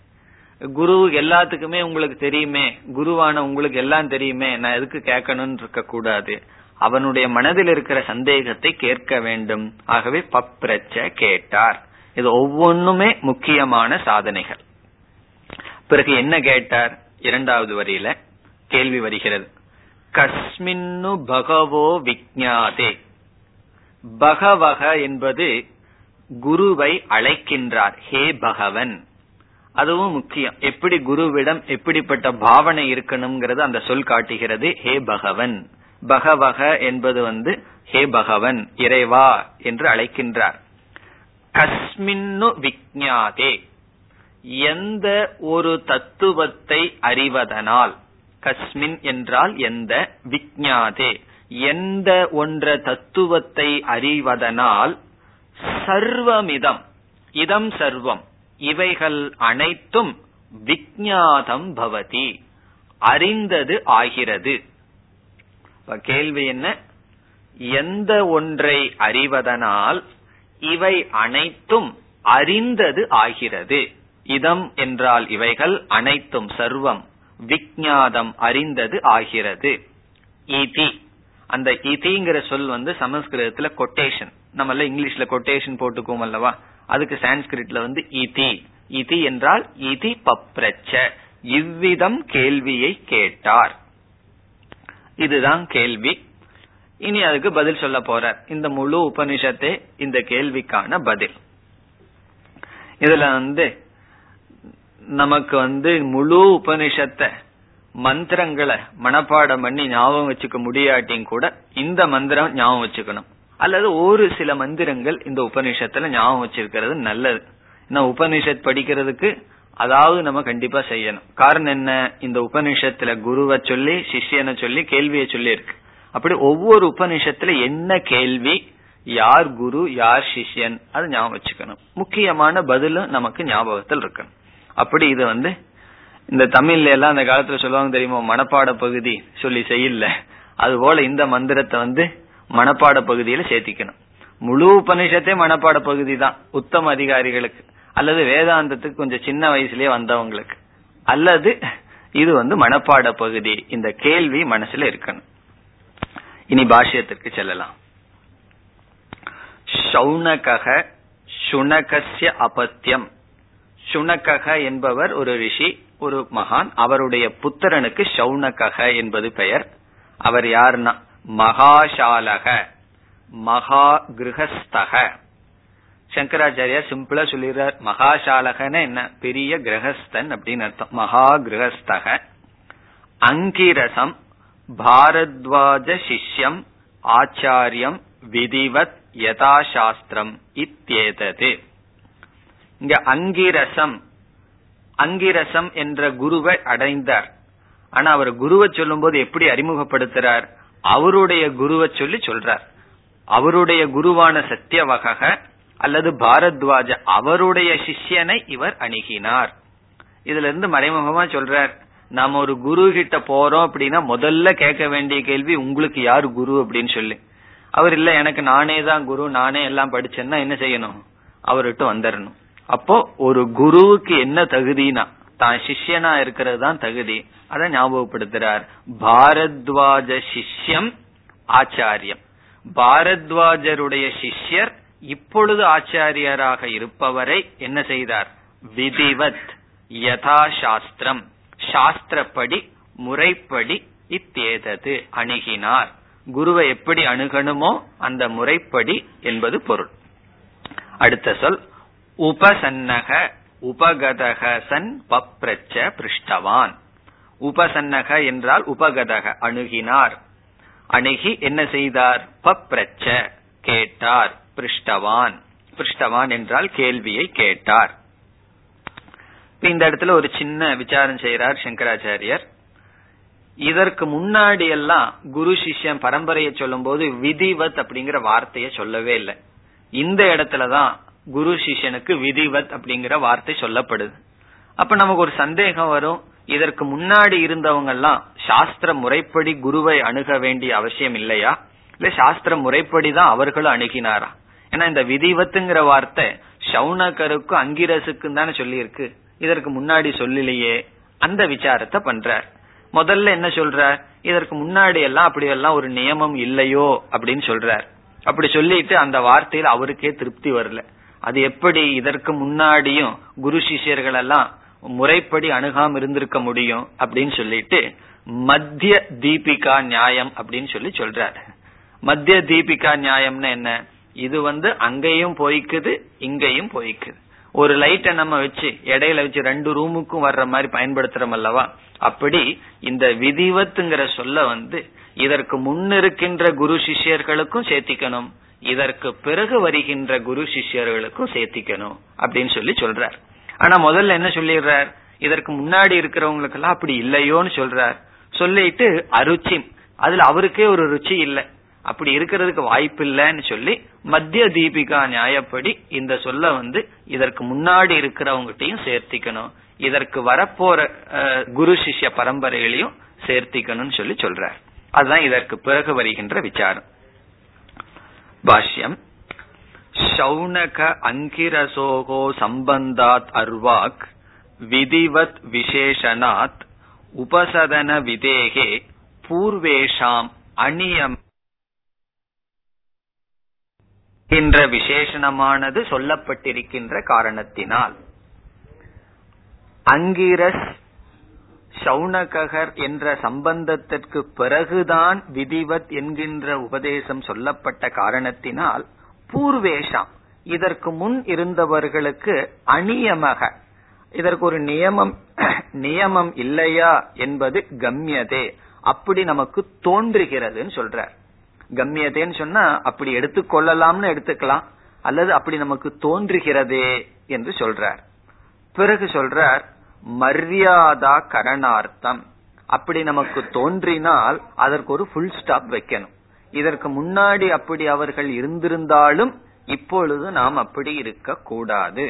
குரு எல்லாத்துக்குமே உங்களுக்கு தெரியுமே, குருவான உங்களுக்கு எல்லாம் தெரியுமே, நான் எதுக்கு கேட்கணும்னு இருக்க கூடாது. அவனுடைய மனதில் இருக்கிற சந்தேகத்தை கேட்க வேண்டும். ஆகவே பப்ரச்ச கேட்டார். இது ஒவ்வொன்றுமே முக்கியமான சாதனைகள். பிறகு என்ன கேட்டார், இரண்டாவது வரியில கேள்வி வருகிறது. கஸ்மின்னு பகவோ விஜ்ஞாதே, பகவக என்பது குருவை அழைக்கின்றார், ஹே பகவன். அதுவும் முக்கியம், எப்படி குருவிடம் எப்படிப்பட்ட பாவனை இருக்கணுங்கிறது அந்த சொல் காட்டுகிறது. ஹே பகவன், பகவக என்பது வந்து ஹே பகவன் இறைவா என்று அழைக்கின்றார். கஸ்மின்னு விஜ்ஞாதே, எந்த ஒரு தத்துவத்தை அறிவதனால், கஸ்மின் என்றால் எந்த, விஜ்ஞாதே எந்த ஒன்ற தத்துவத்தை அறிவதனால், சர்வமிதம், இதம் சர்வம் இவைகள் அனைத்தும் விஜ்ஞாதம் பவதி அறிந்தது ஆகிறது. கேள்வி என்ன, எந்த ஒன்றை அறிவதனால் இவை அனைத்தும் அறிந்தது ஆகிறது. இதம் என்றால் இவைகள் அனைத்தும், சர்வம் விஜ்ஞாதம் அறிந்தது ஆகிறது. இதி, அந்த இதிங்கிற சொல் வந்து சமஸ்கிருதத்துல கொட்டேஷன், நம்மள இங்கிலீஷ்ல கொட்டேஷன் போட்டுக்கோம் அல்லவா, அதுக்கு சான்ஸ்கிரிட்ல வந்து இதி, இதி என்றால் இதி பப்ரச்ச, இவ்விதம் கேள்வியை கேட்டார். இதுதான் கேள்வி. இனி அதுக்கு பதில் சொல்ல போறார். இந்த முழு உபனிஷத்தே இந்த கேள்விக்கான பதில். இதுல வந்து நமக்கு வந்து முழு உபனிஷத்தை மந்திரங்களை மனப்பாடம் பண்ணி ஞாபகம் வச்சுக்க முடியாட்டியும் கூட இந்த மந்திரம் ஞாபகம் வச்சுக்கணும். அல்லது ஒரு சில மந்திரங்கள் இந்த உபனிஷத்துல ஞாபகம் வச்சிருக்கிறது நல்லது. நான் உபனிஷத் படிக்கிறதுக்கு அதாவது நம்ம கண்டிப்பா செய்யணும். காரணம் என்ன, இந்த உபனிஷத்துல குருவை சொல்லி சிஷ்யனை சொல்லி கேள்வியை சொல்லி இருக்கு. அப்படி ஒவ்வொரு உபனிஷத்துல என்ன கேள்வி, யார் குரு யார் சிஷ்யன், அது ஞாபகம் வச்சுக்கணும். முக்கியமான பதிலும் நமக்கு ஞாபகத்தில் இருக்கணும். அப்படி இது வந்து இந்த தமிழ்ல எல்லாம் அந்த காலத்துல சொல்லுவாங்க தெரியுமா, மனப்பாட பகுதி சொல்லி செய்யல, அது போல இந்த மந்திரத்தை வந்து மனப்பாட பகுதியில சேர்த்திக்கணும். முழு உபனிஷத்தே மனப்பாட பகுதி தான் உத்தம அதிகாரிகளுக்கு, அல்லது வேதாந்தத்துக்கு கொஞ்சம் சின்ன வயசுலயே வந்தவங்களுக்கு, அல்லது இது வந்து மனப்பாட பகுதி. இந்த கேள்வி மனசுல இருக்கணும். இனி பாஷ்யத்திற்கு செல்லலாம். சௌனகஹ சுனகஸ்ய அபத்யம். சுனகஹ என்பவர் ஒரு ரிஷி, ஒரு மகான். அவருடைய புத்திரனுக்கு சௌனகஹ என்பது பெயர். அவர் யாருன்னா மகாசாலக, மகா கிரகஸ்தக. சங்கராச்சாரியா சிம்பிளா சொல்லிடுறார், மகாசாலகன்னு என்ன, பெரிய கிரகஸ்தன் அப்படின்னு அர்த்தம். மகா கிரகஸ்தக. அங்கிரசம் பாரத்வாஜ சிஷ்யம் ஆச்சாரியம் விதிவத் யதாசாஸ்திரம் இத்யேதது. இங்க அங்கிரசம், அங்கிரசம் என்ற குருவை அடைந்தார். ஆனா அவர் குருவை சொல்லும் போது எப்படி அறிமுகப்படுத்துறார், அவருடைய குருவை சொல்லி சொல்றார். அவருடைய குருவான சத்யவக அல்லது பாரத்வாஜ அவருடைய சிஷ்யனை இவர் அணுகினார். இதுல இருந்து மறைமுகமா சொல்றார், நாம ஒரு குரு கிட்ட போறோம் அப்படின்னா முதல்ல கேட்க வேண்டிய கேள்வி உங்களுக்கு யாரு குரு அப்படின்னு சொல்லி. அவர் இல்ல எனக்கு நானே தான் குரு, நானே எல்லாம் படிச்சேன்னா என்ன செய்யணும், அவர்கிட்ட வந்துடணும். அப்போ ஒரு குருவுக்கு என்ன தகுதினா தான் சிஷ்யனா இருக்கிறது தான் தகுதி. அதை ஞாபகப்படுத்துறார். பாரத்வாஜ சிஷ்யம் ஆச்சாரியம், பாரத்வாஜருடைய சிஷ்யர் இப்பொழுது ஆச்சாரியராக இருப்பவரை என்ன செய்தார், விதிவத் யதா சாஸ்திரம் சாஸ்திரப்படி முறைப்படி இத்தேதது அணுகினார். குருவை எப்படி அணுகணுமோ அந்த முறைப்படி என்பது பொருள். அடுத்த சொல் உபசன்னக உபகதக சன் பப்ரச்ச பிருஷ்டவான். உபசன்னக என்றால் உபகதக அணுகினார், அணுகி என்ன செய்தார், பப்ரச்ச கேட்டார், பிருஷ்டவான், பிருஷ்டவான் என்றால் கேள்வியை கேட்டார். இந்த இடத்துல ஒரு சின்ன விசாரம் செய்கிறார் சங்கராச்சாரியர். இதற்கு முன்னாடி எல்லாம் குரு சிஷ்யன் பரம்பரையை சொல்லும் போது விதிவத் அப்படிங்கிற வார்த்தையை சொல்லவே இல்லை. இந்த இடத்துலதான் குரு சிஷ்யனுக்கு விதிவத் அப்படிங்கிற வார்த்தை சொல்லப்படுது. அப்ப நமக்கு ஒரு சந்தேகம் வரும், இதற்கு முன்னாடி இருந்தவங்க எல்லாம் சாஸ்திர முறைப்படி குருவை அணுக வேண்டிய அவசியம் இல்லையா, இல்ல சாஸ்திர முறைப்படிதான் அவர்களும் அணுகினாரா? ஏன்னா இந்த விதிவத்துங்கிற வார்த்தை சௌனகருக்கும் அங்கிரசுக்கும் தானே சொல்லி இருக்கு, இதற்கு முன்னாடி சொல்லலையே. அந்த விசாரத்தை பண்றார். முதல்ல என்ன சொல்றார், இதற்கு முன்னாடி எல்லாம் அப்படி எல்லாம் ஒரு நியமம் இல்லையோ அப்படின்னு சொல்றார். அப்படி சொல்லிட்டு அந்த வார்த்தையில அவருக்கே திருப்தி வரல. அது எப்படி இதற்கு முன்னாடியும் குரு சிஷ்யர்கள் எல்லாம் முறைப்படி அணுகாம இருந்திருக்க முடியும் அப்படின்னு சொல்லிட்டு மத்திய தீபிகா நியாயம் அப்படின்னு சொல்லி சொல்றாரு. மத்திய தீபிகா நியாயம்னா என்ன? இது வந்து அங்கேயும் போய்க்குது இங்கேயும் போய்க்குது. ஒரு லைட்டை நம்ம வச்சு இடையில வச்சு ரெண்டு ரூமுக்கும் வர்ற மாதிரி பயன்படுத்துறோம் அல்லவா? அப்படி இந்த விதிவத்துங்கிற சொல்ல வந்து இதற்கு முன்னிருக்கின்ற குரு சிஷ்யர்களுக்கும் சேர்த்திக்கணும், இதற்கு பிறகு வருகின்ற குரு சிஷ்யர்களுக்கும் சேர்த்திக்கணும் அப்படின்னு சொல்லி சொல்றார். ஆனா முதல்ல என்ன சொல்லிடுறார்? இதற்கு முன்னாடி இருக்கிறவங்களுக்கு எல்லாம் அப்படி இல்லையோன்னு சொல்றார். சொல்லிட்டு அருச்சி, அதுல அவருக்கே ஒரு ருச்சி இல்லை, அப்படி இருக்கிறதுக்கு வாய்ப்பு இல்லைன்னு சொல்லி மத்திய தீபிகா நியாயப்படி இந்த சொல்ல வந்து இதற்கு முன்னாடி இருக்கிறவங்ககிட்டையும் சேர்த்திக்கணும், இதற்கு வரப்போற குரு சிஷ்ய பரம்பரைகளையும் சேர்த்திக்கணும்னு சொல்லி சொல்றார். அதுதான் இதற்கு பிறகு வருகின்ற விசாரம். பாஷ்யம். சௌனக அங்கிரசோகோ சம்பந்தாத் அர்வாக் விதிவத் விசேஷனாத் உபசதன விதேகே பூர்வேஷாம் அநியம் என்ற விசேஷணமானது சொல்லப்பட்டிருக்கின்ற காரணத்தினால். அங்கிரஸ் சௌனகர் என்ற சம்பந்தத்திற்கு பிறகுதான் விதிவத் என்கின்ற உபதேசம் சொல்லப்பட்ட காரணத்தினால் பூர்வேஷாம் இதற்கு முன் இருந்தவர்களுக்கு அநியமக இதற்கு ஒரு நியமம் நியமம் இல்லையா என்பது கம்யதே அப்படி நமக்கு தோன்றுகிறதுன்னு சொல்றார். கம்யதேன்னு சொன்னா அப்படி எடுத்துக்கொள்ளலாம்னு எடுத்துக்கலாம், அல்லது அப்படி நமக்கு தோன்றுகிறதே என்று சொல்றார். பிறகு சொல்றார் மரியாதா கரணார்த்தம் அப்படி நமக்கு தோன்றினால் அதற்கு ஒரு ஃபுல் ஸ்டாப் வைக்கணும். இதற்கு முன்னாடி அப்படி அவர்கள் இருந்திருந்தாலும் இப்பொழுது நாம் அப்படி இருக்க கூடாது.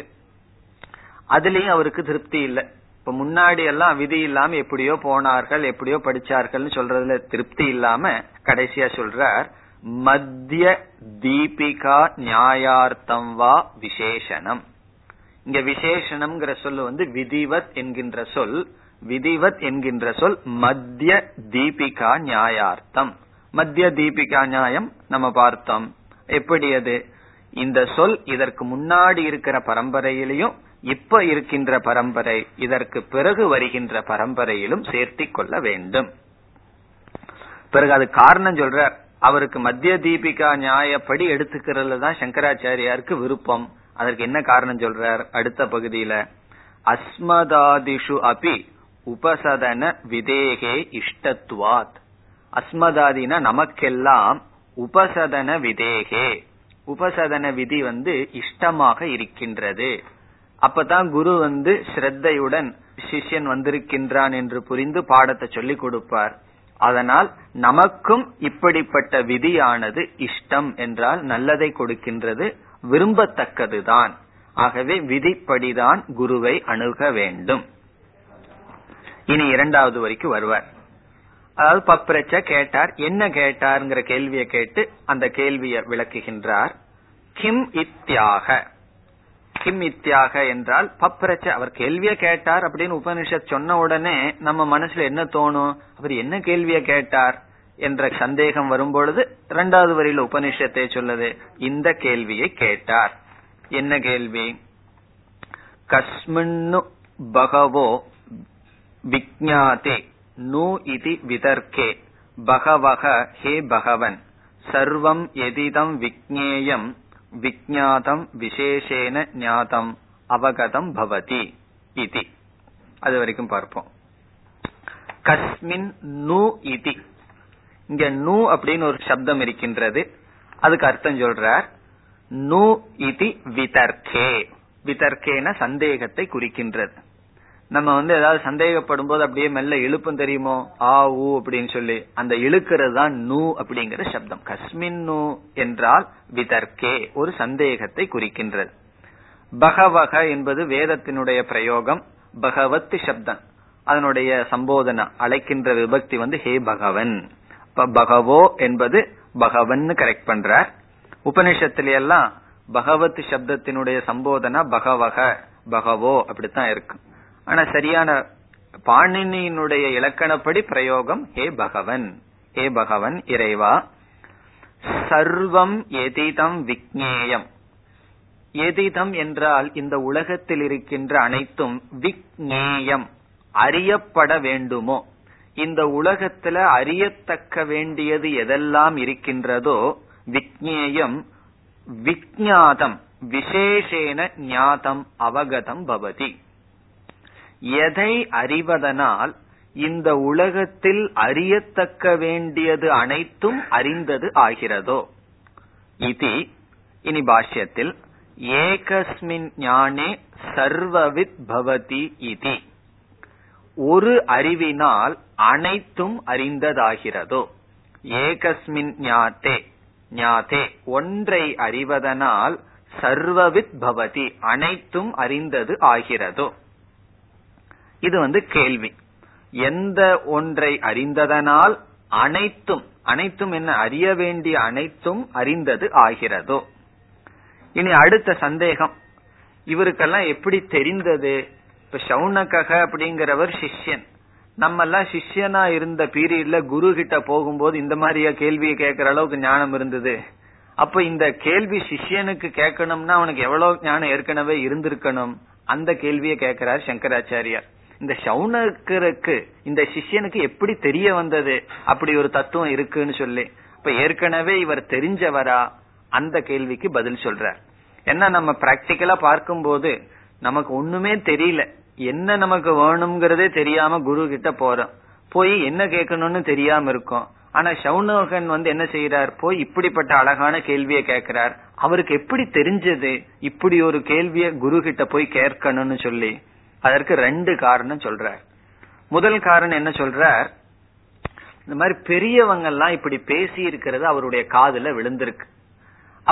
அதுலயும் அவருக்கு திருப்தி இல்லை. இப்ப முன்னாடி எல்லாம் விதி இல்லாம எப்படியோ போனார்கள் எப்படியோ படிச்சார்கள் சொல்றதுல திருப்தி இல்லாம கடைசியா சொல்றார் மத்திய தீபிகா நியாயார்த்தம் வா விசேஷனம். இங்க விசேஷனம்ங்கிற சொல் வந்து விதிவத் என்கின்ற சொல், விதிவத் என்கின்ற சொல் மத்திய தீபிகா நியாயார்த்தம். மத்திய தீபிகா நியாயம் நம்ம பார்த்தோம். எப்படி அது? இந்த சொல் இதற்கு முன்னாடி இருக்கிற பரம்பரையிலையும் இப்ப இருக்கின்ற பரம்பரை இதற்கு பிறகு வருகின்ற பரம்பரையிலும் சேர்த்தி கொள்ள வேண்டும். பிறகு அது காரணம் சொல்ற அவருக்கு மத்திய தீபிகா நியாயப்படி எடுத்துக்கிறதுல தான் சங்கராச்சாரியாருக்கு விருப்பம். அதற்கு என்ன காரணம் சொல்றார்? அடுத்த பகுதியில அஸ்மதாதிஷு அபி உபசதன விதேகே இஷ்டத்வாத். அஸ்மதாதினா நமக்கெல்லாம், உபசதன விதேகே உபசதன விதி வந்து இஷ்டமாக இருக்கின்றது. அப்பதான் குரு வந்து ஸ்ரத்தையுடன் சிஷ்யன் வந்திருக்கின்றான் என்று புரிந்து பாடத்தை சொல்லிக் கொடுப்பார். அதனால் நமக்கும் இப்படிப்பட்ட விதியானது இஷ்டம் என்றால் நல்லதை கொடுக்கின்றது, விரும்பத்தக்கதுதான். ஆகவே விதிப்படிதான் குருவை அணுக வேண்டும். இனி இரண்டாவது வரைக்கும் வருவார். அதாவது பப்ரச்ச கேட்டார். என்ன கேட்டார்ங்கிற கேள்வியை கேட்டு அந்த கேள்வியை விளக்குகின்றார். கிம் இத்யாக. கிம் இத்யாக என்றால் பப்ரச்ச அவர் கேள்வியை கேட்டார் அப்படின்னு உபனிஷத் சொன்ன உடனே நம்ம மனசுல என்ன தோணும்? அவர் என்ன கேள்வியை கேட்டார் என்ற சந்தேகம் வரும்பொழுது இரண்டாவது வரியில உபனிஷத்தை சொல்லுது இந்த கேள்வியை கேட்டார். என்ன கேள்வி? கஸ்மின்னு பகவோ விஜ்ஞாதே நூ இதி விதர்க்கே பகவக ஹே பகவன் சர்வம் எதிதம் விக்ஞேயம் விஜ்ஞாதம் விசேஷேன ஞாதம் அவகதம் பவதி இதி. அது வரைக்கும் பார்ப்போம். கஸ்மின் நூ இதி, இங்க நூ அப்படின்னு ஒரு சப்தம் இருக்கின்றது. அதுக்கு அர்த்தம் சொல்றார் நூ இதி விதர்க்கே. விதர்க்கேன சந்தேகத்தை குறிக்கின்றது. நம்ம வந்து ஏதாவது சந்தேகப்படும் போது அப்படியே மெல்ல இழுப்பும் தெரியுமோ, ஆ ஊ அப்படின்னு சொல்லி அந்த இழுக்கிறது தான் நூ அப்படிங்கிற சப்தம். கஸ்மின் நூ என்றால் விதர்க்கே, ஒரு சந்தேகத்தை குறிக்கின்றது. பகவக என்பது வேதத்தினுடைய பிரயோகம். பகவத் சப்தம் அதனுடைய சம்போதனை அழைக்கின்ற விபக்தி வந்து ஹே பகவன். இப்ப பகவோ என்பது பகவன் கரெக்ட் பண்றார். உபநிஷத்துல எல்லாம் பகவத் சப்தத்தினுடைய சம்போதனை பகவக பகவோ அப்படித்தான் இருக்கு. ஆனா சரியான பாணினியினுடைய இலக்கணப்படி பிரயோகம் ஹே பகவன், ஹே பகவன் இறைவா. சர்வம் எதிதம் விக்ஞேயம். எதிதம் என்றால் இந்த உலகத்தில் இருக்கின்ற அனைத்தும், விக்ஞேயம் அறியப்பட வேண்டுமோ. இந்த உலகத்துல அறியத்தக்க வேண்டியது எதெல்லாம் இருக்கின்றதோ விக்ஞேயம் விக்ஞாதம் விசேஷேன ஞாதம் அவகதம் பவதி. எதை அறிவதனால் இந்த உலகத்தில் அறியத்தக்க வேண்டியது அனைத்தும் அறிந்தது ஆகிறதோ. இதி இனி பாஷ்யத்தில் ஏகஸ்மின் ஞானே சர்வவித் பவதி இதி, ஒரு அறிவினால் அனைத்தும் அறிந்ததாகிறதோ. ஏகஸ்மின் ஞாதே ஞாதே ஒன்றை அறிவதனால் சர்வவித் பவதி அனைத்தும் அறிந்தது ஆகிறதோ. இது வந்து கேள்வி, எந்த ஒன்றை அறிந்ததனால் அனைத்தும் அனைத்தும் என்ன அறிய வேண்டிய அனைத்தும் அறிந்தது ஆகிறதோ. இனி அடுத்த சந்தேகம், இவருக்கெல்லாம் எப்படி தெரிந்தது? இப்ப சௌனக அப்படிங்கிறவர் சிஷ்யன், நம்ம எல்லாம் சிஷ்யனா இருந்த பீரியட்ல குரு கிட்ட போகும்போது இந்த மாதிரியா கேள்வியை கேட்கற அளவுக்கு ஞானம் இருந்தது? அப்ப இந்த கேள்வி சிஷ்யனுக்கு கேட்கணும்னா அவனுக்கு எவ்வளவு ஞானம் ஏற்கனவே இருந்திருக்கணும். அந்த கேள்வியை கேட்கிறார் சங்கராச்சாரியார். இந்த சௌனகருக்கு இந்த சிஷ்யனுக்கு எப்படி தெரிய வந்தது அப்படி ஒரு தத்துவம் இருக்குன்னு சொல்லி, இப்ப ஏற்கனவே இவர் தெரிஞ்சவரா? அந்த கேள்விக்கு பதில் சொல்றார். ஏன்னா நம்ம பிராக்டிக்கலா பார்க்கும் போது நமக்கு ஒண்ணுமே தெரியல, என்ன நமக்கு வேணும்ங்கிறதே தெரியாம குரு கிட்ட போறோம், போய் என்ன கேட்கணும்னு தெரியாம இருக்கும். ஆனா சௌனகன் வந்து என்ன செய்யறார், போய் இப்படிப்பட்ட அழகான கேள்வியை கேட்கிறார். அவருக்கு எப்படி தெரிஞ்சது இப்படி ஒரு கேள்விய குரு கிட்ட போய் கேட்கணும்னு சொல்லி? அதற்கு ரெண்டு காரணம் சொல்றார். முதல் காரணம் என்ன சொல்றார், இந்த மாதிரி பெரியவங்க எல்லாம் இப்படி பேசி இருக்கிறது அவருடைய காதுல விழுந்திருக்கு.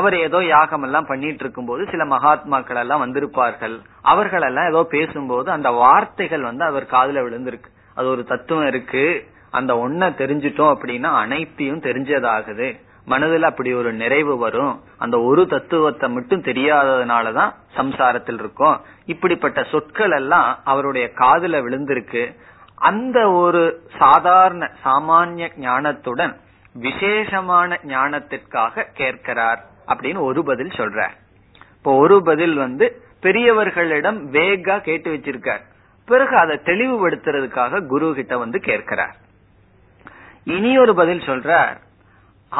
அவர் ஏதோ யாகம் எல்லாம் பண்ணிட்டு இருக்கும் போது சில மகாத்மாக்கள் எல்லாம் வந்திருப்பார்கள், அவர்கள் எல்லாம் ஏதோ பேசும்போது அந்த வார்த்தைகள் வந்து அவர் காதுல விழுந்திருக்கு. அது ஒரு தத்துவம் இருக்கு, அந்த ஒன்ன தெரிஞ்சிட்டோம் அப்படின்னா அனைத்தையும் தெரிஞ்சதாகுது, மனதில் அப்படி ஒரு நிறைவு வரும். அந்த ஒரு தத்துவத்தை மட்டும் தெரியாததுனாலதான் சம்சாரத்தில் இருக்கும். இப்படிப்பட்ட சொற்கள் எல்லாம் அவருடைய காதுல விழுந்திருக்கு. அந்த ஒரு சாதாரண சாமானிய ஞானத்துடன் விசேஷமான ஞானத்திற்காக கேட்கிறார் அப்படின்னு ஒரு பதில் சொல்றார். இப்போ ஒரு பதில் வந்து பெரியவர்களிடம் வேகா கேட்டு வச்சிருக்கார், பிறகு அதை தெளிவுபடுத்துறதுக்காக குரு கிட்ட வந்து கேட்கிறார். இனி ஒரு பதில் சொல்றார்,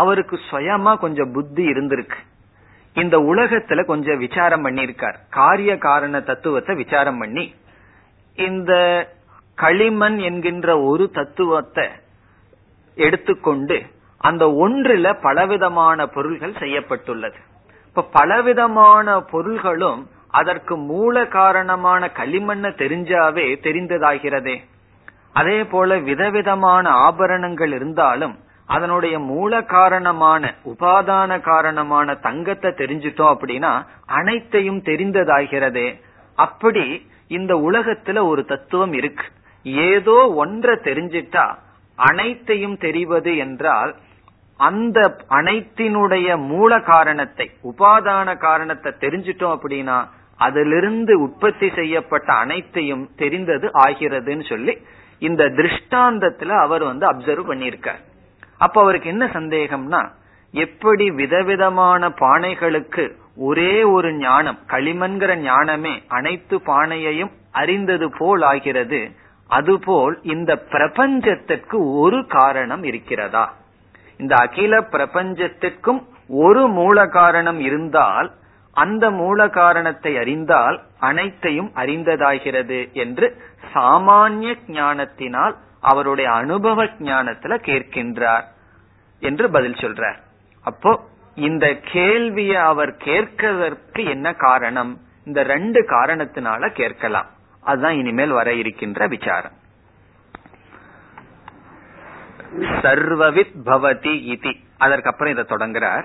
அவருக்கு சுயமா கொஞ்சம் புத்தி இருந்திருக்கு, இந்த உலகத்துல கொஞ்சம் விசாரம் பண்ணிருக்கார், காரிய காரண தத்துவத்தை விசாரம் பண்ணி இந்த களிமண் என்கின்ற ஒரு தத்துவத்தை எடுத்துக்கொண்டு அந்த ஒன்றுல பலவிதமான பொருள்கள் செய்யப்பட்டுள்ளது. இப்ப பலவிதமான பொருள்களும் அதற்கு மூல காரணமான களிமண்ணை தெரிஞ்சாவே தெரிந்ததாகிறதே. அதே போல விதவிதமான ஆபரணங்கள் இருந்தாலும் அதனுடைய மூல காரணமான உபாதான காரணமான தங்கத்தை தெரிஞ்சிட்டோம் அப்படின்னா அனைத்தையும் தெரிந்ததாகிறதே. அப்படி இந்த உலகத்துல ஒரு தத்துவம் இருக்கு, ஏதோ ஒன்றை தெரிஞ்சிட்டா அனைத்தையும் தெரிவது என்றால் அந்த அனைத்தினுடைய மூல காரணத்தை உபாதான காரணத்தை தெரிஞ்சிட்டோம் அப்படின்னா அதிலிருந்து உற்பத்தி செய்யப்பட்ட அனைத்தையும் தெரிந்தது ஆகிறதுன்னு சொல்லி இந்த திருஷ்டாந்தத்துல அவர் வந்து அப்சர்வ் பண்ணியிருக்கார். அப்ப அவருக்கு என்ன சந்தேகம்னா, எப்படி விதவிதமான பானைகளுக்கு ஒரே ஒரு ஞானம் களிமண்கிற ஞானமே அனைத்து பானையையும் அறிந்தது போல் ஆகிறது, அதுபோல் இந்த பிரபஞ்சத்திற்கு ஒரு காரணம் இருக்கிறதா? இந்த அகில பிரபஞ்சத்திற்கும் ஒரு மூல காரணம் இருந்தால் அந்த மூல காரணத்தை அறிந்தால் அனைத்தையும் அறிந்ததாகிறது என்று சாமானிய ஞானத்தினால் அவருடைய அனுபவ ஞானத்துல கேட்கின்றார் என்று பதில் சொல்றார். அப்போ இந்த கேள்வியை அவர் கேட்கிறதற்கு என்ன காரணம்? இந்த ரெண்டு காரணத்தினால கேட்கலாம். அதுதான் இனிமேல் வர இருக்கின்ற விசாரம். சர்வவித் பவதி இதி, அதற்கப்புறம் இதை தொடங்குறார்.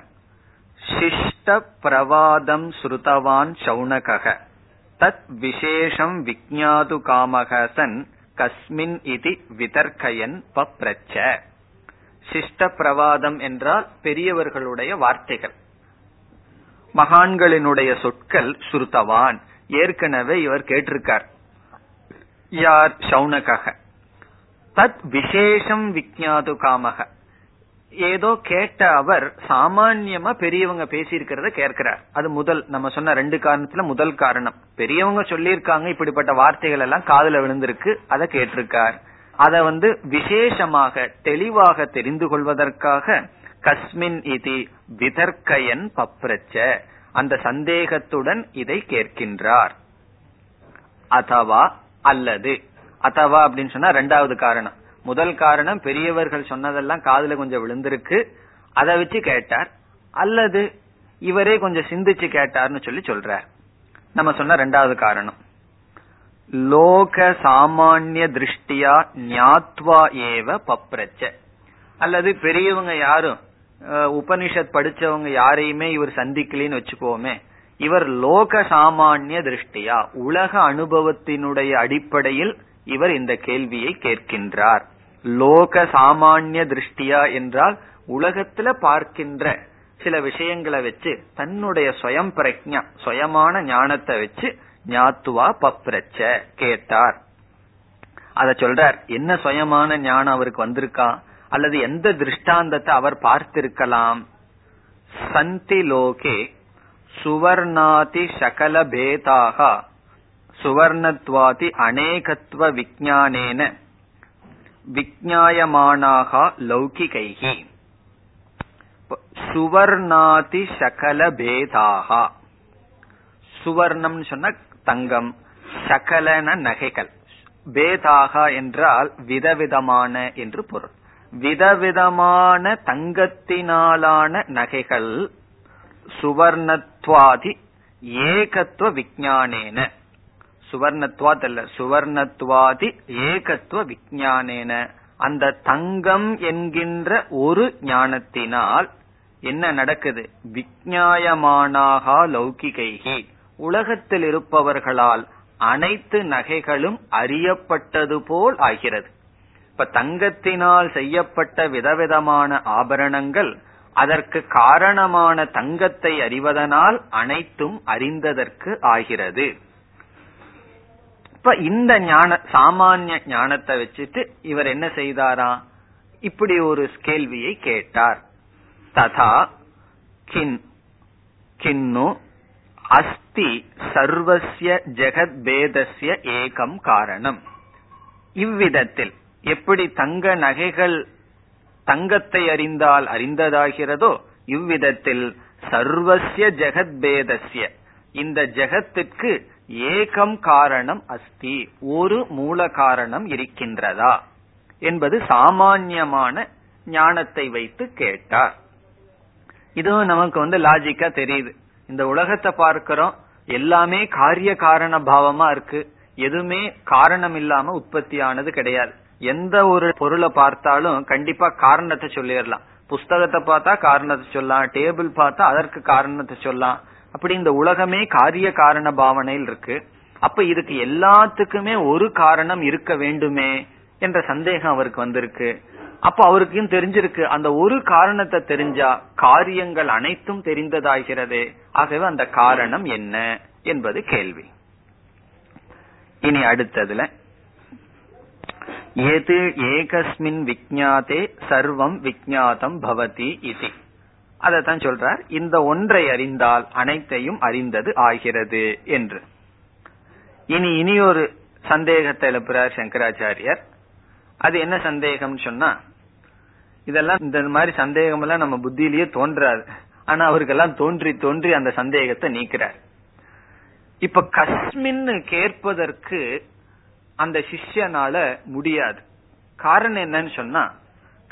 சிஷ்ட பிரவாதம் ஸ்ருதவான் சௌனக தத் விசேஷம் விஜ்ஞாது காமகசன் கஸ்மின் இதி விதர்க்கயன் பப்ரச்ச. சிஷ்ட பிரவாதம் என்றால் பெரியவர்களுடைய வார்த்தைகள், மகான்களினுடைய சொற்கள். ஸ்ருதவான் ஏற்கனவே இவர் கேட்டிருக்கார். யார்? சௌனக. தத் விசேஷம் விஜ்ஞாது காமக, ஏதோ கேட்ட அவர் சாமான்யமா பெரியவங்க பேசியிருக்கிறத கேட்கிறார். அது முதல் நம்ம சொன்ன ரெண்டு காரணத்துல முதல் காரணம், பெரியவங்க சொல்லியிருக்காங்க இப்படிப்பட்ட வார்த்தைகள் எல்லாம் காதுல விழுந்திருக்கு, அதை கேட்டிருக்கார். அதை வந்து விசேஷமாக தெளிவாக தெரிந்து கொள்வதற்காக கஸ்மின் இதி விதர்க்கயன் பப்ரச்ச, அந்த சந்தேகத்துடன் இதை கேட்கின்றார். அதவா அல்லது, அதவா அப்படின்னு சொன்னா ரெண்டாவது காரணம். முதல் காரணம் பெரியவர்கள் சொன்னதெல்லாம் காதுல கொஞ்சம் விழுந்திருக்கு, அதை வச்சு கேட்டார். அல்லது இவரே கொஞ்சம் சிந்திச்சு கேட்டார்னு சொல்லி சொல்றார். நம்ம சொன்ன ரெண்டாவது காரணம். லோக சாமானிய திருஷ்டியா ஞாத்வா ஏவ பப்ரச்ச, அல்லது பெரியவங்க யாரும் உபனிஷத் படிச்சவங்க யாரையுமே இவர் சந்திக்கலின்னு வச்சுக்கோமே, இவர் லோக சாமானிய திருஷ்டியா உலக அனுபவத்தினுடைய அடிப்படையில் இவர் இந்த கேள்வியை கேட்கின்றார். லோக சாமானிய திருஷ்டியா என்றால் உலகத்துல பார்க்கின்ற சில விஷயங்களை வச்சு தன்னுடைய சுயம் பிரக்ஞா சுயமான ஞானத்தை வச்சு ஞாத்துவா பப்ரச்ச கேட்டார். அத சொல்றார். என்ன சுயமான ஞானம் அவருக்கு வந்திருக்கா, அல்லது எந்த திருஷ்டாந்தத்தை அவர் பார்த்திருக்கலாம்? சந்தி லோகே சுவர்ணாதி சகல பேதாக சுவர்ணத்வாதி அநேகத்துவ விஞ்ஞானேன விஞ்ஞாயமானாக லௌகிகைஹி. சுவர்ணாதி சகல பேதாக, சுவர்ணம் சொன்ன தங்கம், சகலன நகைகள், பேதாக என்றால் விதவிதமான என்று பொருள். விதவிதமான தங்கத்தினாலான நகைகள் சுவர்ணத்வாதி ஏகத்துவ விஞ்ஞானேன, சுவர்ணத்வாத் அல்ல சுவர்ணத்வாதி ஏகத்துவ விஞ்ஞானேன, அந்த தங்கம் என்கின்ற ஒரு ஞானத்தினால் என்ன நடக்குது? விஞ்ஞாயமானாக லௌகிகைஹி, உலகத்தில் இருப்பவர்களால் அனைத்து நகைகளும் அறியப்பட்டது போல் ஆகிறது. இப்ப தங்கத்தினால் செய்யப்பட்ட விதவிதமான ஆபரணங்கள் அதற்கு காரணமான தங்கத்தை அறிவதனால் அனைத்தும் அறிந்ததற்கு ஆகிறது. இப்ப இந்த ஞான சாமானிய ஞானத்தை வச்சுட்டு இவர் என்ன செய்தாரா? இப்படி ஒரு கேள்வியை கேட்டார். ததா கின் கின்னு அஸ்தி சர்வஸ்ய ஜெகத் பேதஸ்ய ஏகம் காரணம். இவ்விதத்தில் எப்படி தங்க நகைகள் தங்கத்தை அறிந்தால் அறிந்ததாகிறதோ, இவ்விதத்தில் சர்வஸ்ய ஜெகத் பேதஸ்ய இந்த ஜெகத்திற்கு ஏகம் காரணம் அஸ்தி ஒரு மூல காரணம் இருக்கின்றதா என்பது சாமான்யமான ஞானத்தை வைத்து கேட்டார். இதுவும் நமக்கு வந்து லாஜிக்கா தெரியுது. இந்த உலகத்தை பார்க்கிறோம், எல்லாமே காரிய காரண பாவமா இருக்கு, எதுவுமே காரணம் இல்லாம உற்பத்தி ஆனது கிடையாது. எந்த ஒரு பொருளை பார்த்தாலும் கண்டிப்பா காரணத்தை சொல்லிடலாம். புஸ்தகத்தை பார்த்தா காரணத்தை சொல்லலாம், டேபிள் பார்த்தா அதற்கு காரணத்தை சொல்லலாம். அப்படி இந்த உலகமே காரிய காரண பாவனையில் இருக்கு. அப்ப இதுக்கு எல்லாத்துக்குமே ஒரு காரணம் இருக்க வேண்டுமே என்ற சந்தேகம் அவருக்கு வந்திருக்கு. அப்ப அவருக்கும் தெரிஞ்சிருக்கு, அந்த ஒரு காரணத்தை தெரிஞ்சா காரியங்கள் அனைத்தும் தெரிந்ததாகிறது. ஆகவே அந்த காரணம் என்ன என்பது கேள்வி. இனி அடுத்ததுல ஏது ஏகஸ்மின் விஜ்ஞாதே சர்வம் விஜ்ஞாதம் பவதி இதி, அதத்தான் சொல்றார். இந்த ஒன்றை அறிந்தால் அனைத்தையும் அறிந்தது ஆகிறது என்று. இனி இனி ஒரு சந்தேகத்தை எழுப்புறார் சங்கராச்சாரியர். அது என்ன சந்தேகம் சொன்னா, இதெல்லாம் இந்த மாதிரி சந்தேகம் எல்லாம் நம்ம புத்தியிலேயே தோன்றாது, ஆனா அவருக்கெல்லாம் தோன்றி தோன்றி அந்த சந்தேகத்தை நீக்கிறார். இப்ப கஸ்மின்னு கேட்பதற்கு அந்த சிஷ்யனால முடியாது. காரணம் என்னன்னு சொன்னா,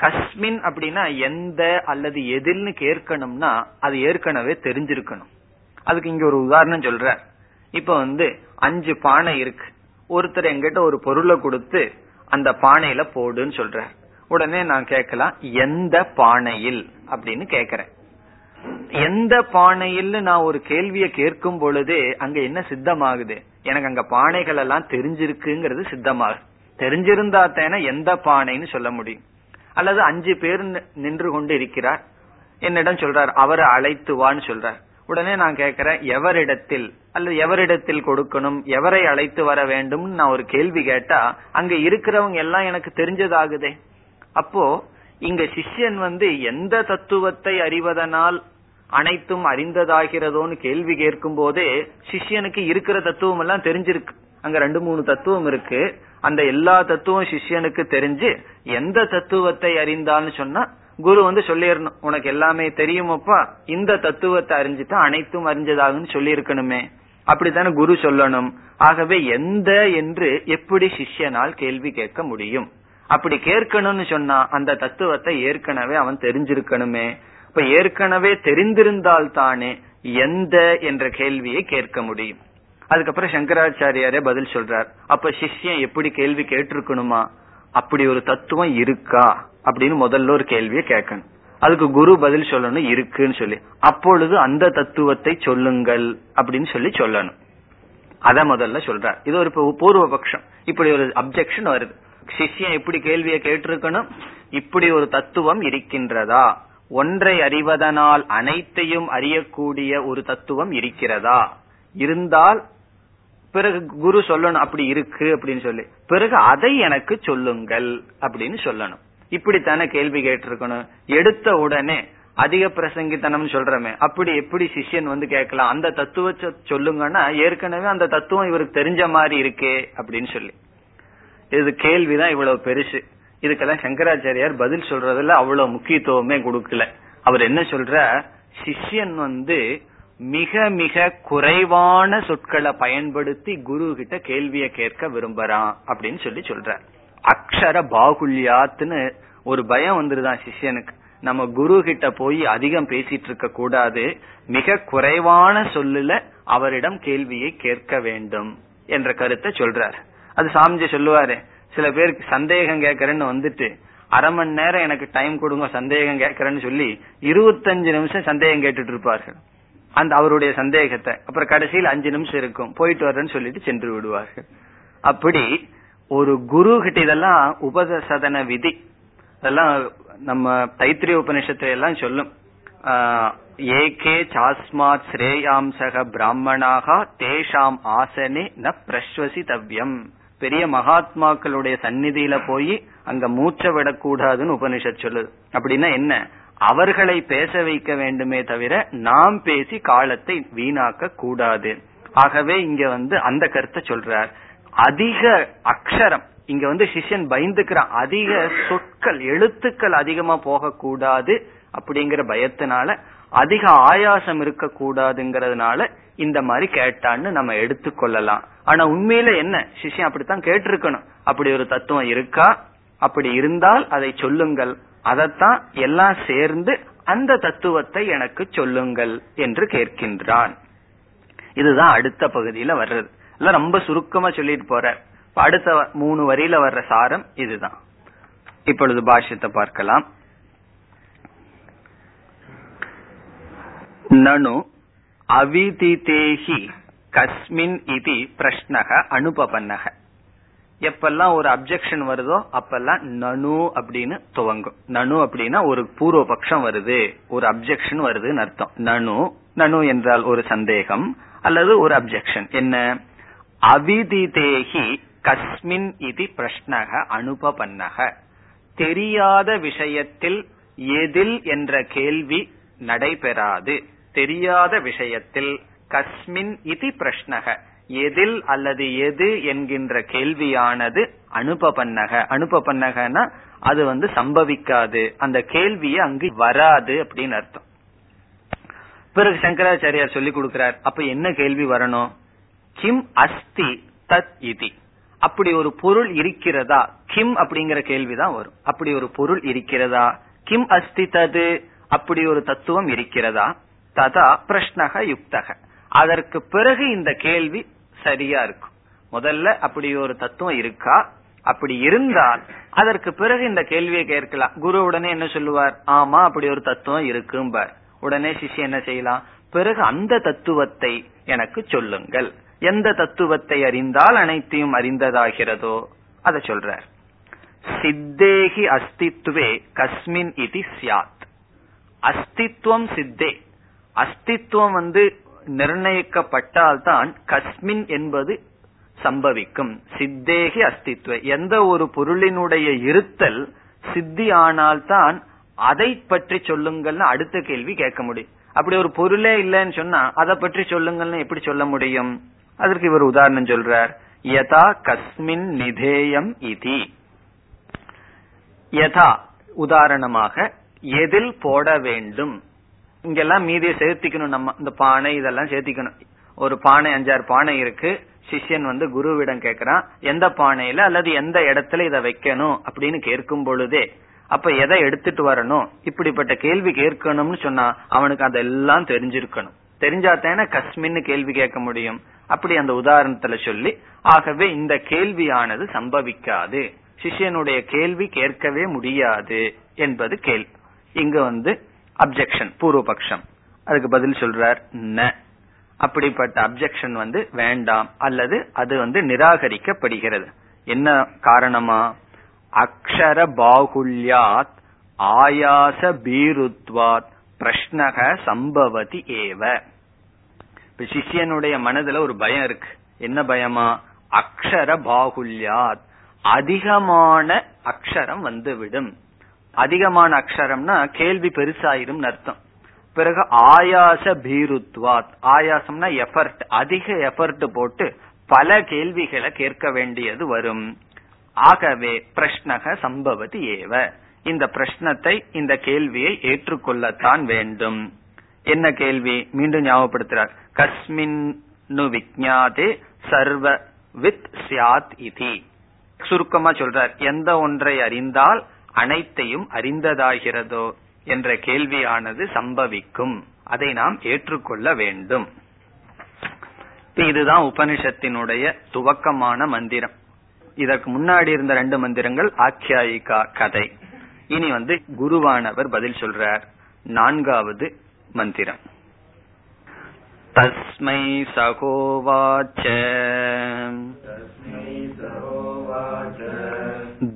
கஸ்மின் அப்படின்னா எந்த அல்லது எதில்னு கேட்கணும்னா அது ஏற்கனவே தெரிஞ்சிருக்கணும். அதுக்கு இங்க ஒரு உதாரணம் சொல்ற. இப்ப வந்து அஞ்சு பானை இருக்கு, ஒருத்தர் எங்கிட்ட ஒரு பொருளை கொடுத்து அந்த பானையில போடுன்னு சொல்ற. உடனே நான் கேட்கலாம் எந்த பானையில் அப்படின்னு கேக்குறேன். எந்த பானையில் நான் ஒரு கேள்வியை கேட்கும் பொழுதே அங்க என்ன சித்தமாகுது? எனக்கு அங்க பானைகள் எல்லாம் தெரிஞ்சிருக்குங்கிறது சித்தமாகுது. தெரிஞ்சிருந்தா தானே எந்த பானைன்னு சொல்ல முடியும். அல்லது அஞ்சு பேர் நின்று கொண்டு இருக்கிறார், என்னிடம் சொல்றார் அவரை அழைத்து வான்னு சொல்றார். உடனே நான் கேட்கிறேன் எவரிடத்தில் அல்லது எவரிடத்தில் கொடுக்கணும், எவரை அழைத்து வர வேண்டும் நான் ஒரு கேள்வி கேட்டா அங்க இருக்கிறவங்க எல்லாம் எனக்கு தெரிஞ்சதாகுதே. அப்போ இங்க சிஷ்யன் வந்து எந்த தத்துவத்தை அறிவதனால் அனைத்தும் அறிந்ததாகிறதோன்னு கேள்வி கேட்கும் போதே சிஷ்யனுக்கு இருக்கிற தத்துவம் எல்லாம் தெரிஞ்சிருக்கு. அங்க ரெண்டு மூணு தத்துவம் இருக்கு. அந்த எல்லா தத்துவம் சிஷ்யனுக்கு தெரிஞ்சு எந்த தத்துவத்தை அறிந்தான்னு சொன்னா குரு வந்து சொல்லிடணும், உனக்கு எல்லாமே தெரியுமப்பா, இந்த தத்துவத்தை அறிஞ்சுதான் அனைத்தும் அறிஞ்சதாகுன்னு சொல்லி இருக்கணுமே, அப்படித்தானே குரு சொல்லணும். ஆகவே எந்த என்று எப்படி சிஷ்யனால் கேள்வி கேட்க முடியும்? அப்படி கேட்கணும்னு சொன்னா அந்த தத்துவத்தை ஏற்கனவே அவன் தெரிஞ்சிருக்கணுமே. இப்ப ஏற்கனவே தெரிந்திருந்தால்தானே எந்த என்ற கேள்வியை கேட்க முடியும். அதுக்கப்புறம் சங்கராச்சாரியாரே பதில் சொல்றார், அப்ப சிஷ்யன் எப்படி கேள்வி கேட்டிருக்கணுமா, அப்படி ஒரு தத்துவம் இருக்கா அப்படின்னு முதல்ல ஒரு கேள்வியை கேட்கணும். அதுக்கு குரு பதில் சொல்லணும் இருக்குன்னு சொல்லி, அப்பொழுது அந்த தத்துவத்தை சொல்லுங்கள் அப்படின்னு சொல்லி சொல்லணும். அத முதல்ல சொல்றார். இது ஒரு பூர்வ பட்சம், இப்படி ஒரு அப்செக்ஷன் வருது. சிஷ்யன் எப்படி கேள்வியை கேட்டிருக்கணும், இப்படி ஒரு தத்துவம் இருக்கின்றதா, ஒன்றை அறிவதனால் அனைத்தையும் அறியக்கூடிய ஒரு தத்துவம் இருக்கிறதா, இருந்தால் பிறகு குரு சொல்லணும் அப்படி இருக்கு அப்படின்னு சொல்லி, பிறகு அதை எனக்கு சொல்லுங்கள் அப்படின்னு சொல்லணும். இப்படித்தானே கேள்வி கேட்டிருக்கணும். எடுத்த உடனே அதிக பிரசங்கித்தனம் சொல்றமே, அப்படி எப்படி சிஷ்யன் வந்து கேட்கலாம் அந்த தத்துவத்தை சொல்லுங்கன்னா, ஏற்கனவே அந்த தத்துவம் இவருக்கு தெரிஞ்ச மாதிரி இருக்கே அப்படின்னு சொல்லி. இது கேள்விதான் இவ்வளவு பெருசு. இதுக்கெல்லாம் சங்கராச்சாரியார் பதில் சொல்றதுல அவ்வளவு முக்கியத்துவமே கொடுக்கல. அவர் என்ன சொல்ற, சிஷ்யன் வந்து மிக மிக குறைவான சொற்களை பயன்படுத்தி குரு கிட்ட கேள்வியை கேட்க விரும்புறான் அப்படின்னு சொல்லி சொல்றார். அக்ஷர பாகுல்யாத்னு ஒரு பயம் வந்துருதான் சிஷ்யனுக்கு. நம்ம குரு கிட்ட போய் அதிகம் பேசிட்டு இருக்க கூடாது, மிக குறைவான சொல்லுல அவரிடம் கேள்வியை கேட்க வேண்டும் என்ற கருத்தை சொல்றார். அது சாமிஜி சொல்லுவாரு, சில பேருக்கு சந்தேகம் கேட்கறேன்னு வந்துட்டு அரை மணி நேரம் எனக்கு டைம் கொடுங்க சந்தேகம் கேட்கறேன்னு சொல்லி இருபத்தஞ்சு நிமிஷம் சந்தேகம் கேட்டுட்டு இருப்பார்கள். அந்த அவருடைய சந்தேகத்தை அப்புறம் கடைசியில் அஞ்சு நிமிஷம் இருக்கும், போயிட்டு வரேன்னு சொல்லிட்டு சென்று விடுவார்கள். அப்படி ஒரு குரு கிட்ட இதெல்லாம் உபசதன விதி, இதெல்லாம் நம்ம தைத்திரிய உபநிஷத்தை எல்லாம் சொல்லும். ஏகே சாஸ்மாத் ஸ்ரேயாம்சக பிராமணாக தேஷாம் ஆசனே ந பிரஸ்வசிதவ்யம். பெரிய மகாத்மாக்களுடைய சந்நிதியில போய் அங்க மூச்ச விடக்கூடாதுன்னு உபநிஷத் சொல்லுது. அப்படின்னா என்ன, அவர்களை பேச வைக்க வேண்டுமே தவிர நாம் பேசி காலத்தை வீணாக்க கூடாது. ஆகவே இங்க வந்து அந்த கருத்தை சொல்றார். அதிக அக்ஷரம், இங்க வந்து சிஷ்யன் பயந்துக்கிறான், அதிக சொற்கள் எழுத்துக்கள் அதிகமா போக கூடாது அப்படிங்கிற பயத்தினால, அதிக ஆயாசம் இருக்க கூடாதுங்கிறதுனால இந்த மாதிரி கேட்டான்னு நம்ம எடுத்துக்கொள்ளலாம். ஆனா உண்மையில என்ன, சிஷ்யன் அப்படித்தான் கேட்டிருக்கணும், அப்படி ஒரு தத்துவம் இருக்கா, அப்படி இருந்தால் அதை சொல்லுங்கள், அதத்தான் எல்லாம் சேர்ந்து அந்த தத்துவத்தை எனக்கு சொல்லுங்கள் என்று கேட்கின்றான். இதுதான் அடுத்த பகுதியில வர்றது. எல்லாம் ரொம்ப சுருக்கமா சொல்லிட்டு போற. அடுத்த மூணு வரியில வர்ற சாரம் இதுதான். இப்பொழுது பாஷ்யத்தை பார்க்கலாம். நனு அவிதிதேஹி கஸ்மின் இதி பிரஷ்னக அனுபபன்னக. எப்பெல்லாம் ஒரு அப்செக்ஷன் வருதோ அப்பெல்லாம் நனு அப்படின்னு துவங்கும். நனு அப்படின்னா ஒரு பூர்வ பட்சம் வருது, ஒரு அப்செக்ஷன் வருதுன்னு அர்த்தம். நனு நனு என்றால் ஒரு சந்தேகம் அல்லது ஒரு அப்செக்ஷன். என்ன, அவிதிதேஹி கஸ்மின் இதி பிரஷ்னக அனுபபன்னக. தெரியாத விஷயத்தில் எதில் என்ற கேள்வி நடைபெறாது. தெரியாத விஷயத்தில் கஸ்மின் இதி பிரஷ்னக, எதில் அல்லது எது என்கின்ற கேள்வியானது அனுபபன்னக. அனுபபன்னகனா அது வந்து சம்பவிக்காது, அந்த கேள்வியே அங்கு வராது அப்படின்னு அர்த்தம். பிறகு சங்கராச்சாரியார் சொல்லி கொடுக்கிறார், அப்ப என்ன கேள்வி வரணும், கிம் அஸ்தி தத் இதி, அப்படி ஒரு பொருள் இருக்கிறதா. கிம் அப்படிங்கிற கேள்விதான் வரும். அப்படி ஒரு பொருள் இருக்கிறதா, கிம் அஸ்தி தது, அப்படி ஒரு தத்துவம் இருக்கிறதா, ததா பிரஷ்னக யுக்தக, அதற்கு பிறகு இந்த கேள்வி சரியா இருக்கும். முதல்ல அப்படி ஒரு தத்துவம் இருக்கா, அப்படி இருந்தால் அதற்கு பிறகு இந்த கேள்வியை கேட்கலாம். குரு உடனே என்ன சொல்லுவார், ஆமா அப்படி ஒரு தத்துவம் இருக்கும்பார். உடனே சிஷ்யன் என்ன செய்யலாம், பிறகு அந்த தத்துவத்தை எனக்கு சொல்லுங்கள், எந்த தத்துவத்தை அறிந்தால் அனைத்தையும் அறிந்ததாகிறதோ அதை சொல்றார். சித்தேகி அஸ்தித்வே கஸ்மின் இதி ஸ்யாத். அஸ்தித்வம் சித்தே, அஸ்தித்வம் வந்து நிர்ணயிக்கப்பட்டால்தான் கஸ்மின் என்பது சம்பவிக்கும். சித்தேகி அஸ்தித்வே, எந்த ஒரு பொருளினுடைய இருத்தல் சித்தியானால்தான் அதை பற்றி சொல்லுங்கள்னு அடுத்த கேள்வி கேட்க முடியும். அப்படி ஒரு பொருளே இல்லைன்னு சொன்னா அதை பற்றி சொல்லுங்கள்னு எப்படி சொல்ல முடியும்? அதற்கு இவர் உதாரணம் சொல்றார், யதா கஸ்மின் நிதேயம் இதி. யதா உதாரணமாக, எதில் போட வேண்டும். இங்கெல்லாம் மீதியை சேர்த்திக்கணும், நம்ம இந்த பானை இதெல்லாம் சேர்த்திக்கணும். ஒரு பானை, அஞ்சாறு பானை இருக்கு. சிஷ்யன் வந்து குருவிடம் கேட்கிறான், எந்த பானையில அல்லது எந்த இடத்துல இதை வைக்கணும் அப்படின்னு கேட்கும் பொழுதே, அப்ப எதை எடுத்துட்டு வரணும், இப்படிப்பட்ட கேள்வி கேட்கணும்னு சொன்னா அவனுக்கு அதெல்லாம் தெரிஞ்சிருக்கணும். தெரிஞ்சாத்தானே கஸ்மின்னு கேள்வி கேட்க முடியும். அப்படி அந்த உதாரணத்துல சொல்லி, ஆகவே இந்த கேள்வியானது சம்பவிக்காது, சிஷ்யனுடைய கேள்வி கேட்கவே முடியாது என்பது கேள்வி. இங்க வந்து அப்செக்ஷன், பூர்வபக்ஷம். அதுக்கு பதில் சொல்றார், ந, அப்படிப்பட்ட அப்செக்ஷன் வந்து வேண்டாம், அல்லது அது வந்து நிராகரிக்கப்படுகிறது. என்ன காரணமா? அக்ஷர பாகுல்யாத் ஆயாச பீருத்வாத் பிரஷ்னக சம்பவதி ஏவ. இப்ப சிஷியனுடைய மனதுல ஒரு பயம் இருக்கு. என்ன பயமா? அக்ஷர பாகுல்யாத், அதிகமான அக்ஷரம் வந்துவிடும். அதிகமான அக்ஷரம்னா கேள்வி பெருசாயிரும் அர்த்தம். பிறகு ஆயாச பீருத்வாத், ஆயாசம்னா எஃபர்ட், அதிக எஃபர்ட் போட்டு பல கேள்விகளை கேட்க வேண்டியது வரும். ஆகவே பிரஷ்னக சம்பவதி ஏவ, இந்த பிரஷ்னத்தை, இந்த கேள்வியை ஏற்றுக்கொள்ளத்தான் வேண்டும். என்ன கேள்வி? மீண்டும் ஞாபகப்படுத்துறார், கஸ்மின் நு விஜ்ஞாதே சர்வ வித் ஸ்யாத் இதி. சுருக்கமா சொல்றார், எந்த ஒன்றை அறிந்தால் அனைத்தையும் அறிந்ததாகிறதோ என்ற கேள்வியானது சம்பவிக்கும், அதை நாம் ஏற்றுக்கொள்ள வேண்டும். இதுதான் உபனிஷத்தினுடைய துவக்கமான மந்திரம். இதற்கு முன்னாடி இருந்த ரெண்டு மந்திரங்கள் ஆக்கியாயிகா, கதை. இனி வந்து குருவானவர் பதில் சொல்றார். நான்காவது மந்திரம், தஸ்மை சகோவாச்ச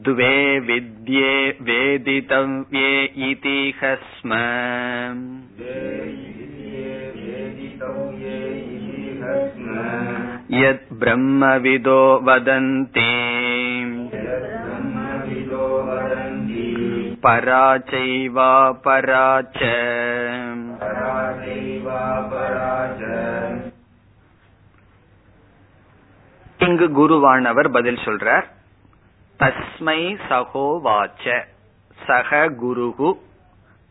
துவே வித்யே வேதிதவ்யே இதிஹஸ்ம யத் பிரம்மவிதோ வதந்தே பராச்சைவா பராச்ச. இங்கு குருவானவர் பதில் சொல்றார், தஸ்மை சகோவாச்ச, சக குருகு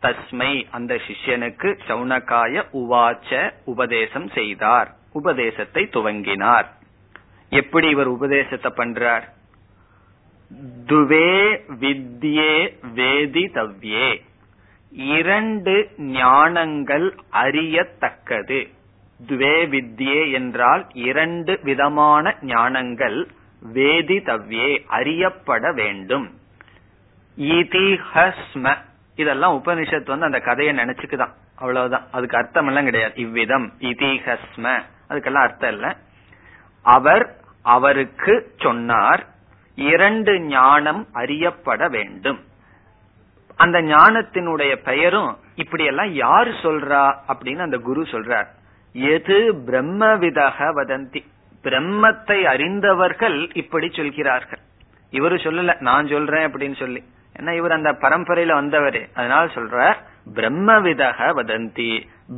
தஸ்மை அந்த சிஷ்யனுக்கு, சௌனகாய உவாச்ச உபதேசம் செய்தார், உபதேசத்தை துவங்கினார். எப்படி இவர் உபதேசத்தை பண்றார்? துவே வித்யே வேதிதவ்யே, இரண்டு ஞானங்கள் அறியத்தக்கது. துவே வித்யே என்றால் இரண்டு விதமான ஞானங்கள் வேதிதவ்யே அறியப்பட வேண்டும். இதிஹஸ்ம, இதெல்லாம் உபனிஷத் வந்து அந்த கதையை நினைச்சுக்குதான், அவ்வளவுதான். அதுக்கு அர்த்தம் எல்லாம் கிடையாது. இவ்விதம் இதிஹஸ்ம அதுக்கெல்லாம் அர்த்தம் இல்ல. அவர் அவருக்கு சொன்னார், இரண்டு ஞானம் அறியப்பட வேண்டும். அந்த ஞானத்தினுடைய பெயரும் இப்படியெல்லாம் யார் சொல்றா அப்படின்னு அந்த குரு சொல்றார். எது பிரம்மவிதஹ வதந்தி, பிரம்மத்தை அறிந்தவர்கள் இப்படி சொல்கிறார்கள். இவரு சொல்லல, நான் சொல்றேன் அப்படின்னு சொல்லி. ஏன்னா இவர் அந்த பரம்பரையில வந்தவரே, அதனால சொல்றார் பிரம்மவிதஹ வதந்தி,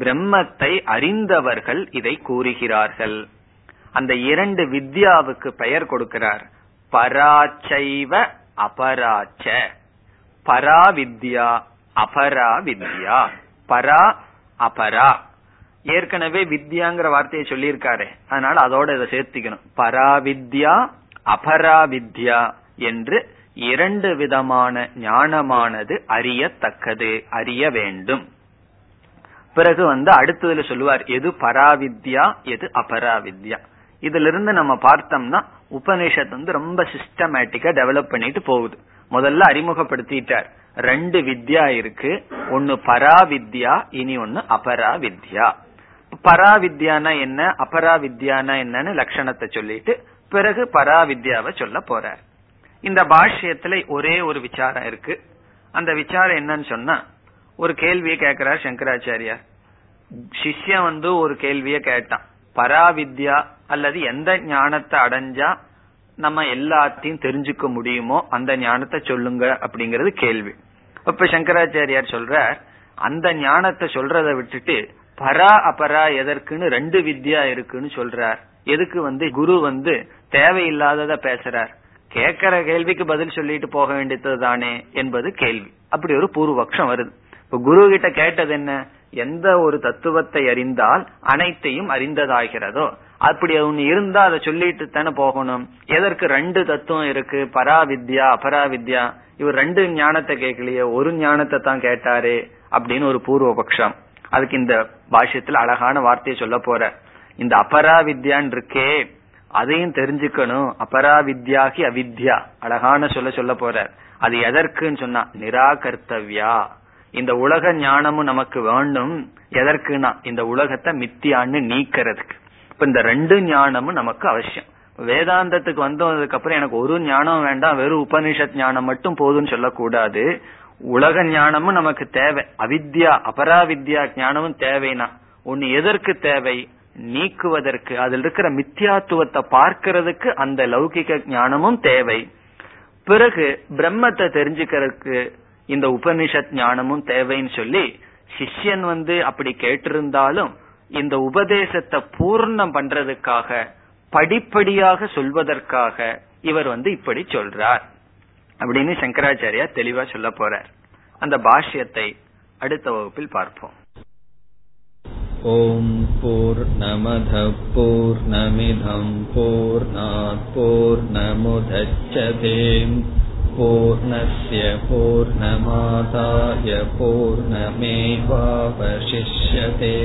பிரம்மத்தை அறிந்தவர்கள் இதை கூறுகிறார்கள். அந்த இரண்டு வித்யாவுக்கு பெயர் கொடுக்கிறார், பராச்சைவ அபராச்ச. பராவித்யா, அபராவித்யா. பரா, அபரா. ஏற்கனவே வித்யாங்கிற வார்த்தையை சொல்லியிருக்காரு, அதனால அதோட இதை சேர்த்திக்கணும். பராவித்யா அபராவித்யா என்று இரண்டு விதமான ஞானமானது அறியத்தக்கது, அறிய வேண்டும். பிறகு வந்து அடுத்ததுல சொல்லுவார், எது பராவித்யா எது அபராவித்யா. இதுல இருந்து நம்ம பார்த்தோம்னா உபனிஷத் வந்து ரொம்ப சிஸ்டமேட்டிக்கா டெவலப் பண்ணிட்டு போகுது. முதல்ல அறிமுகப்படுத்திட்டார், ரெண்டு வித்யா இருக்கு, ஒன்னு பராவித்யா இனி ஒன்னு அபராவித்யா. பராவித்யானா என்ன, அபராவித்யானா என்னன்னு லட்சணத்தை சொல்லிட்டு பிறகு பராவித்யாவை சொல்ல போறார். இந்த பாஷ்யத்துல ஒரே ஒரு விசாரம் இருக்கு. அந்த விசாரம் என்னன்னு சொன்னா, ஒரு கேள்வியை கேட்கிறார் சங்கராச்சாரியார். சிஷ்யன் வந்து ஒரு கேள்விய கேட்டான், பராவித்யா அல்லது எந்த ஞானத்தை அடைஞ்சா நம்ம எல்லாத்தையும் தெரிஞ்சுக்க முடியுமோ அந்த ஞானத்தை சொல்லுங்க அப்படிங்கறது கேள்வி. அப்ப சங்கராச்சாரியார் சொல்ற, அந்த ஞானத்தை சொல்றதை விட்டுட்டு பரா அபரா எதற்குன்னு ரெண்டு வித்யா இருக்குன்னு சொல்றார். எதுக்கு வந்து குரு வந்து தேவையில்லாதத பேசுறார், கேட்கிற கேள்விக்கு பதில் சொல்லிட்டு போக வேண்டியது தானே என்பது கேள்வி. அப்படி ஒரு பூர்வபக்ஷம் வருது. இப்ப குரு கிட்ட கேட்டது என்ன, எந்த ஒரு தத்துவத்தை அறிந்தால் அனைத்தையும் அறிந்ததாகிறதோ அப்படி ஒன்னு இருந்தா அதை சொல்லிட்டு தானே போகணும், எதற்கு ரெண்டு தத்துவம் இருக்கு பராவித்யா அபராவித்யா, இவர் ரெண்டு ஞானத்தை கேட்கலையே ஒரு ஞானத்தை தான் கேட்டாரு அப்படின்னு ஒரு பூர்வபக்ஷம். அதுக்கு இந்த பாஷ்யத்துல அழகான வார்த்தையை சொல்ல போற, இந்த அபராவித்யான் இருக்கே அதையும் தெரிஞ்சுக்கணும். அபராவித்யாகி அவித்யா அழகான சொல்ல சொல்ல போற, அது எதற்குன்னு சொன்னா நிராகர்த்தவ்யா, இந்த உலக ஞானமும் நமக்கு வேண்டும். எதற்குனா இந்த உலகத்தை மித்தியான்னு நீக்கிறதுக்கு. இப்ப இந்த ரெண்டு ஞானமும் நமக்கு அவசியம். வேதாந்தத்துக்கு வந்ததுக்கு அப்புறம் எனக்கு ஒரு ஞானம் வேண்டாம் வெறும் உபனிஷத் ஞானம் மட்டும் போதும்னு சொல்லக்கூடாது. உலக ஞானமும் நமக்கு தேவை, அவித்யா அபராவித்யா ஞானமும் தேவைனா ஒன்னு எதற்கு தேவை, நீக்குவதற்கு, அதில் இருக்கிற மித்தியாத்துவத்தை பார்க்கிறதுக்கு அந்த லௌகிக ஞானமும் தேவை. பிறகு பிரம்மத்தை தெரிஞ்சுக்கிறதுக்கு இந்த உபனிஷத் ஞானமும் தேவைன்னு சொல்லி சிஷ்யன் வந்து அப்படி கேட்டிருந்தாலும் இந்த உபதேசத்தை பூர்ணம் பண்றதுக்காக படிப்படியாக சொல்வதற்காக இவர் வந்து இப்படி சொல்றார் அப்படின்னு சங்கராச்சாரியா தெளிவா சொல்ல போறார். அந்த பாஷ்யத்தை அடுத்த வகுப்பில் பார்ப்போம். ஓம் பூர்ணமத பூர்ணமிதம் பூர்ணாத் பூர்ணமுதச்யதே பூர்ணஸ்ய பூர்ணமாதாய பூர்ணமேவாவசிஷ்யதே.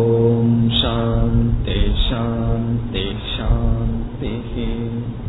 ஓம் சாந்தி சாந்தி சாந்தி.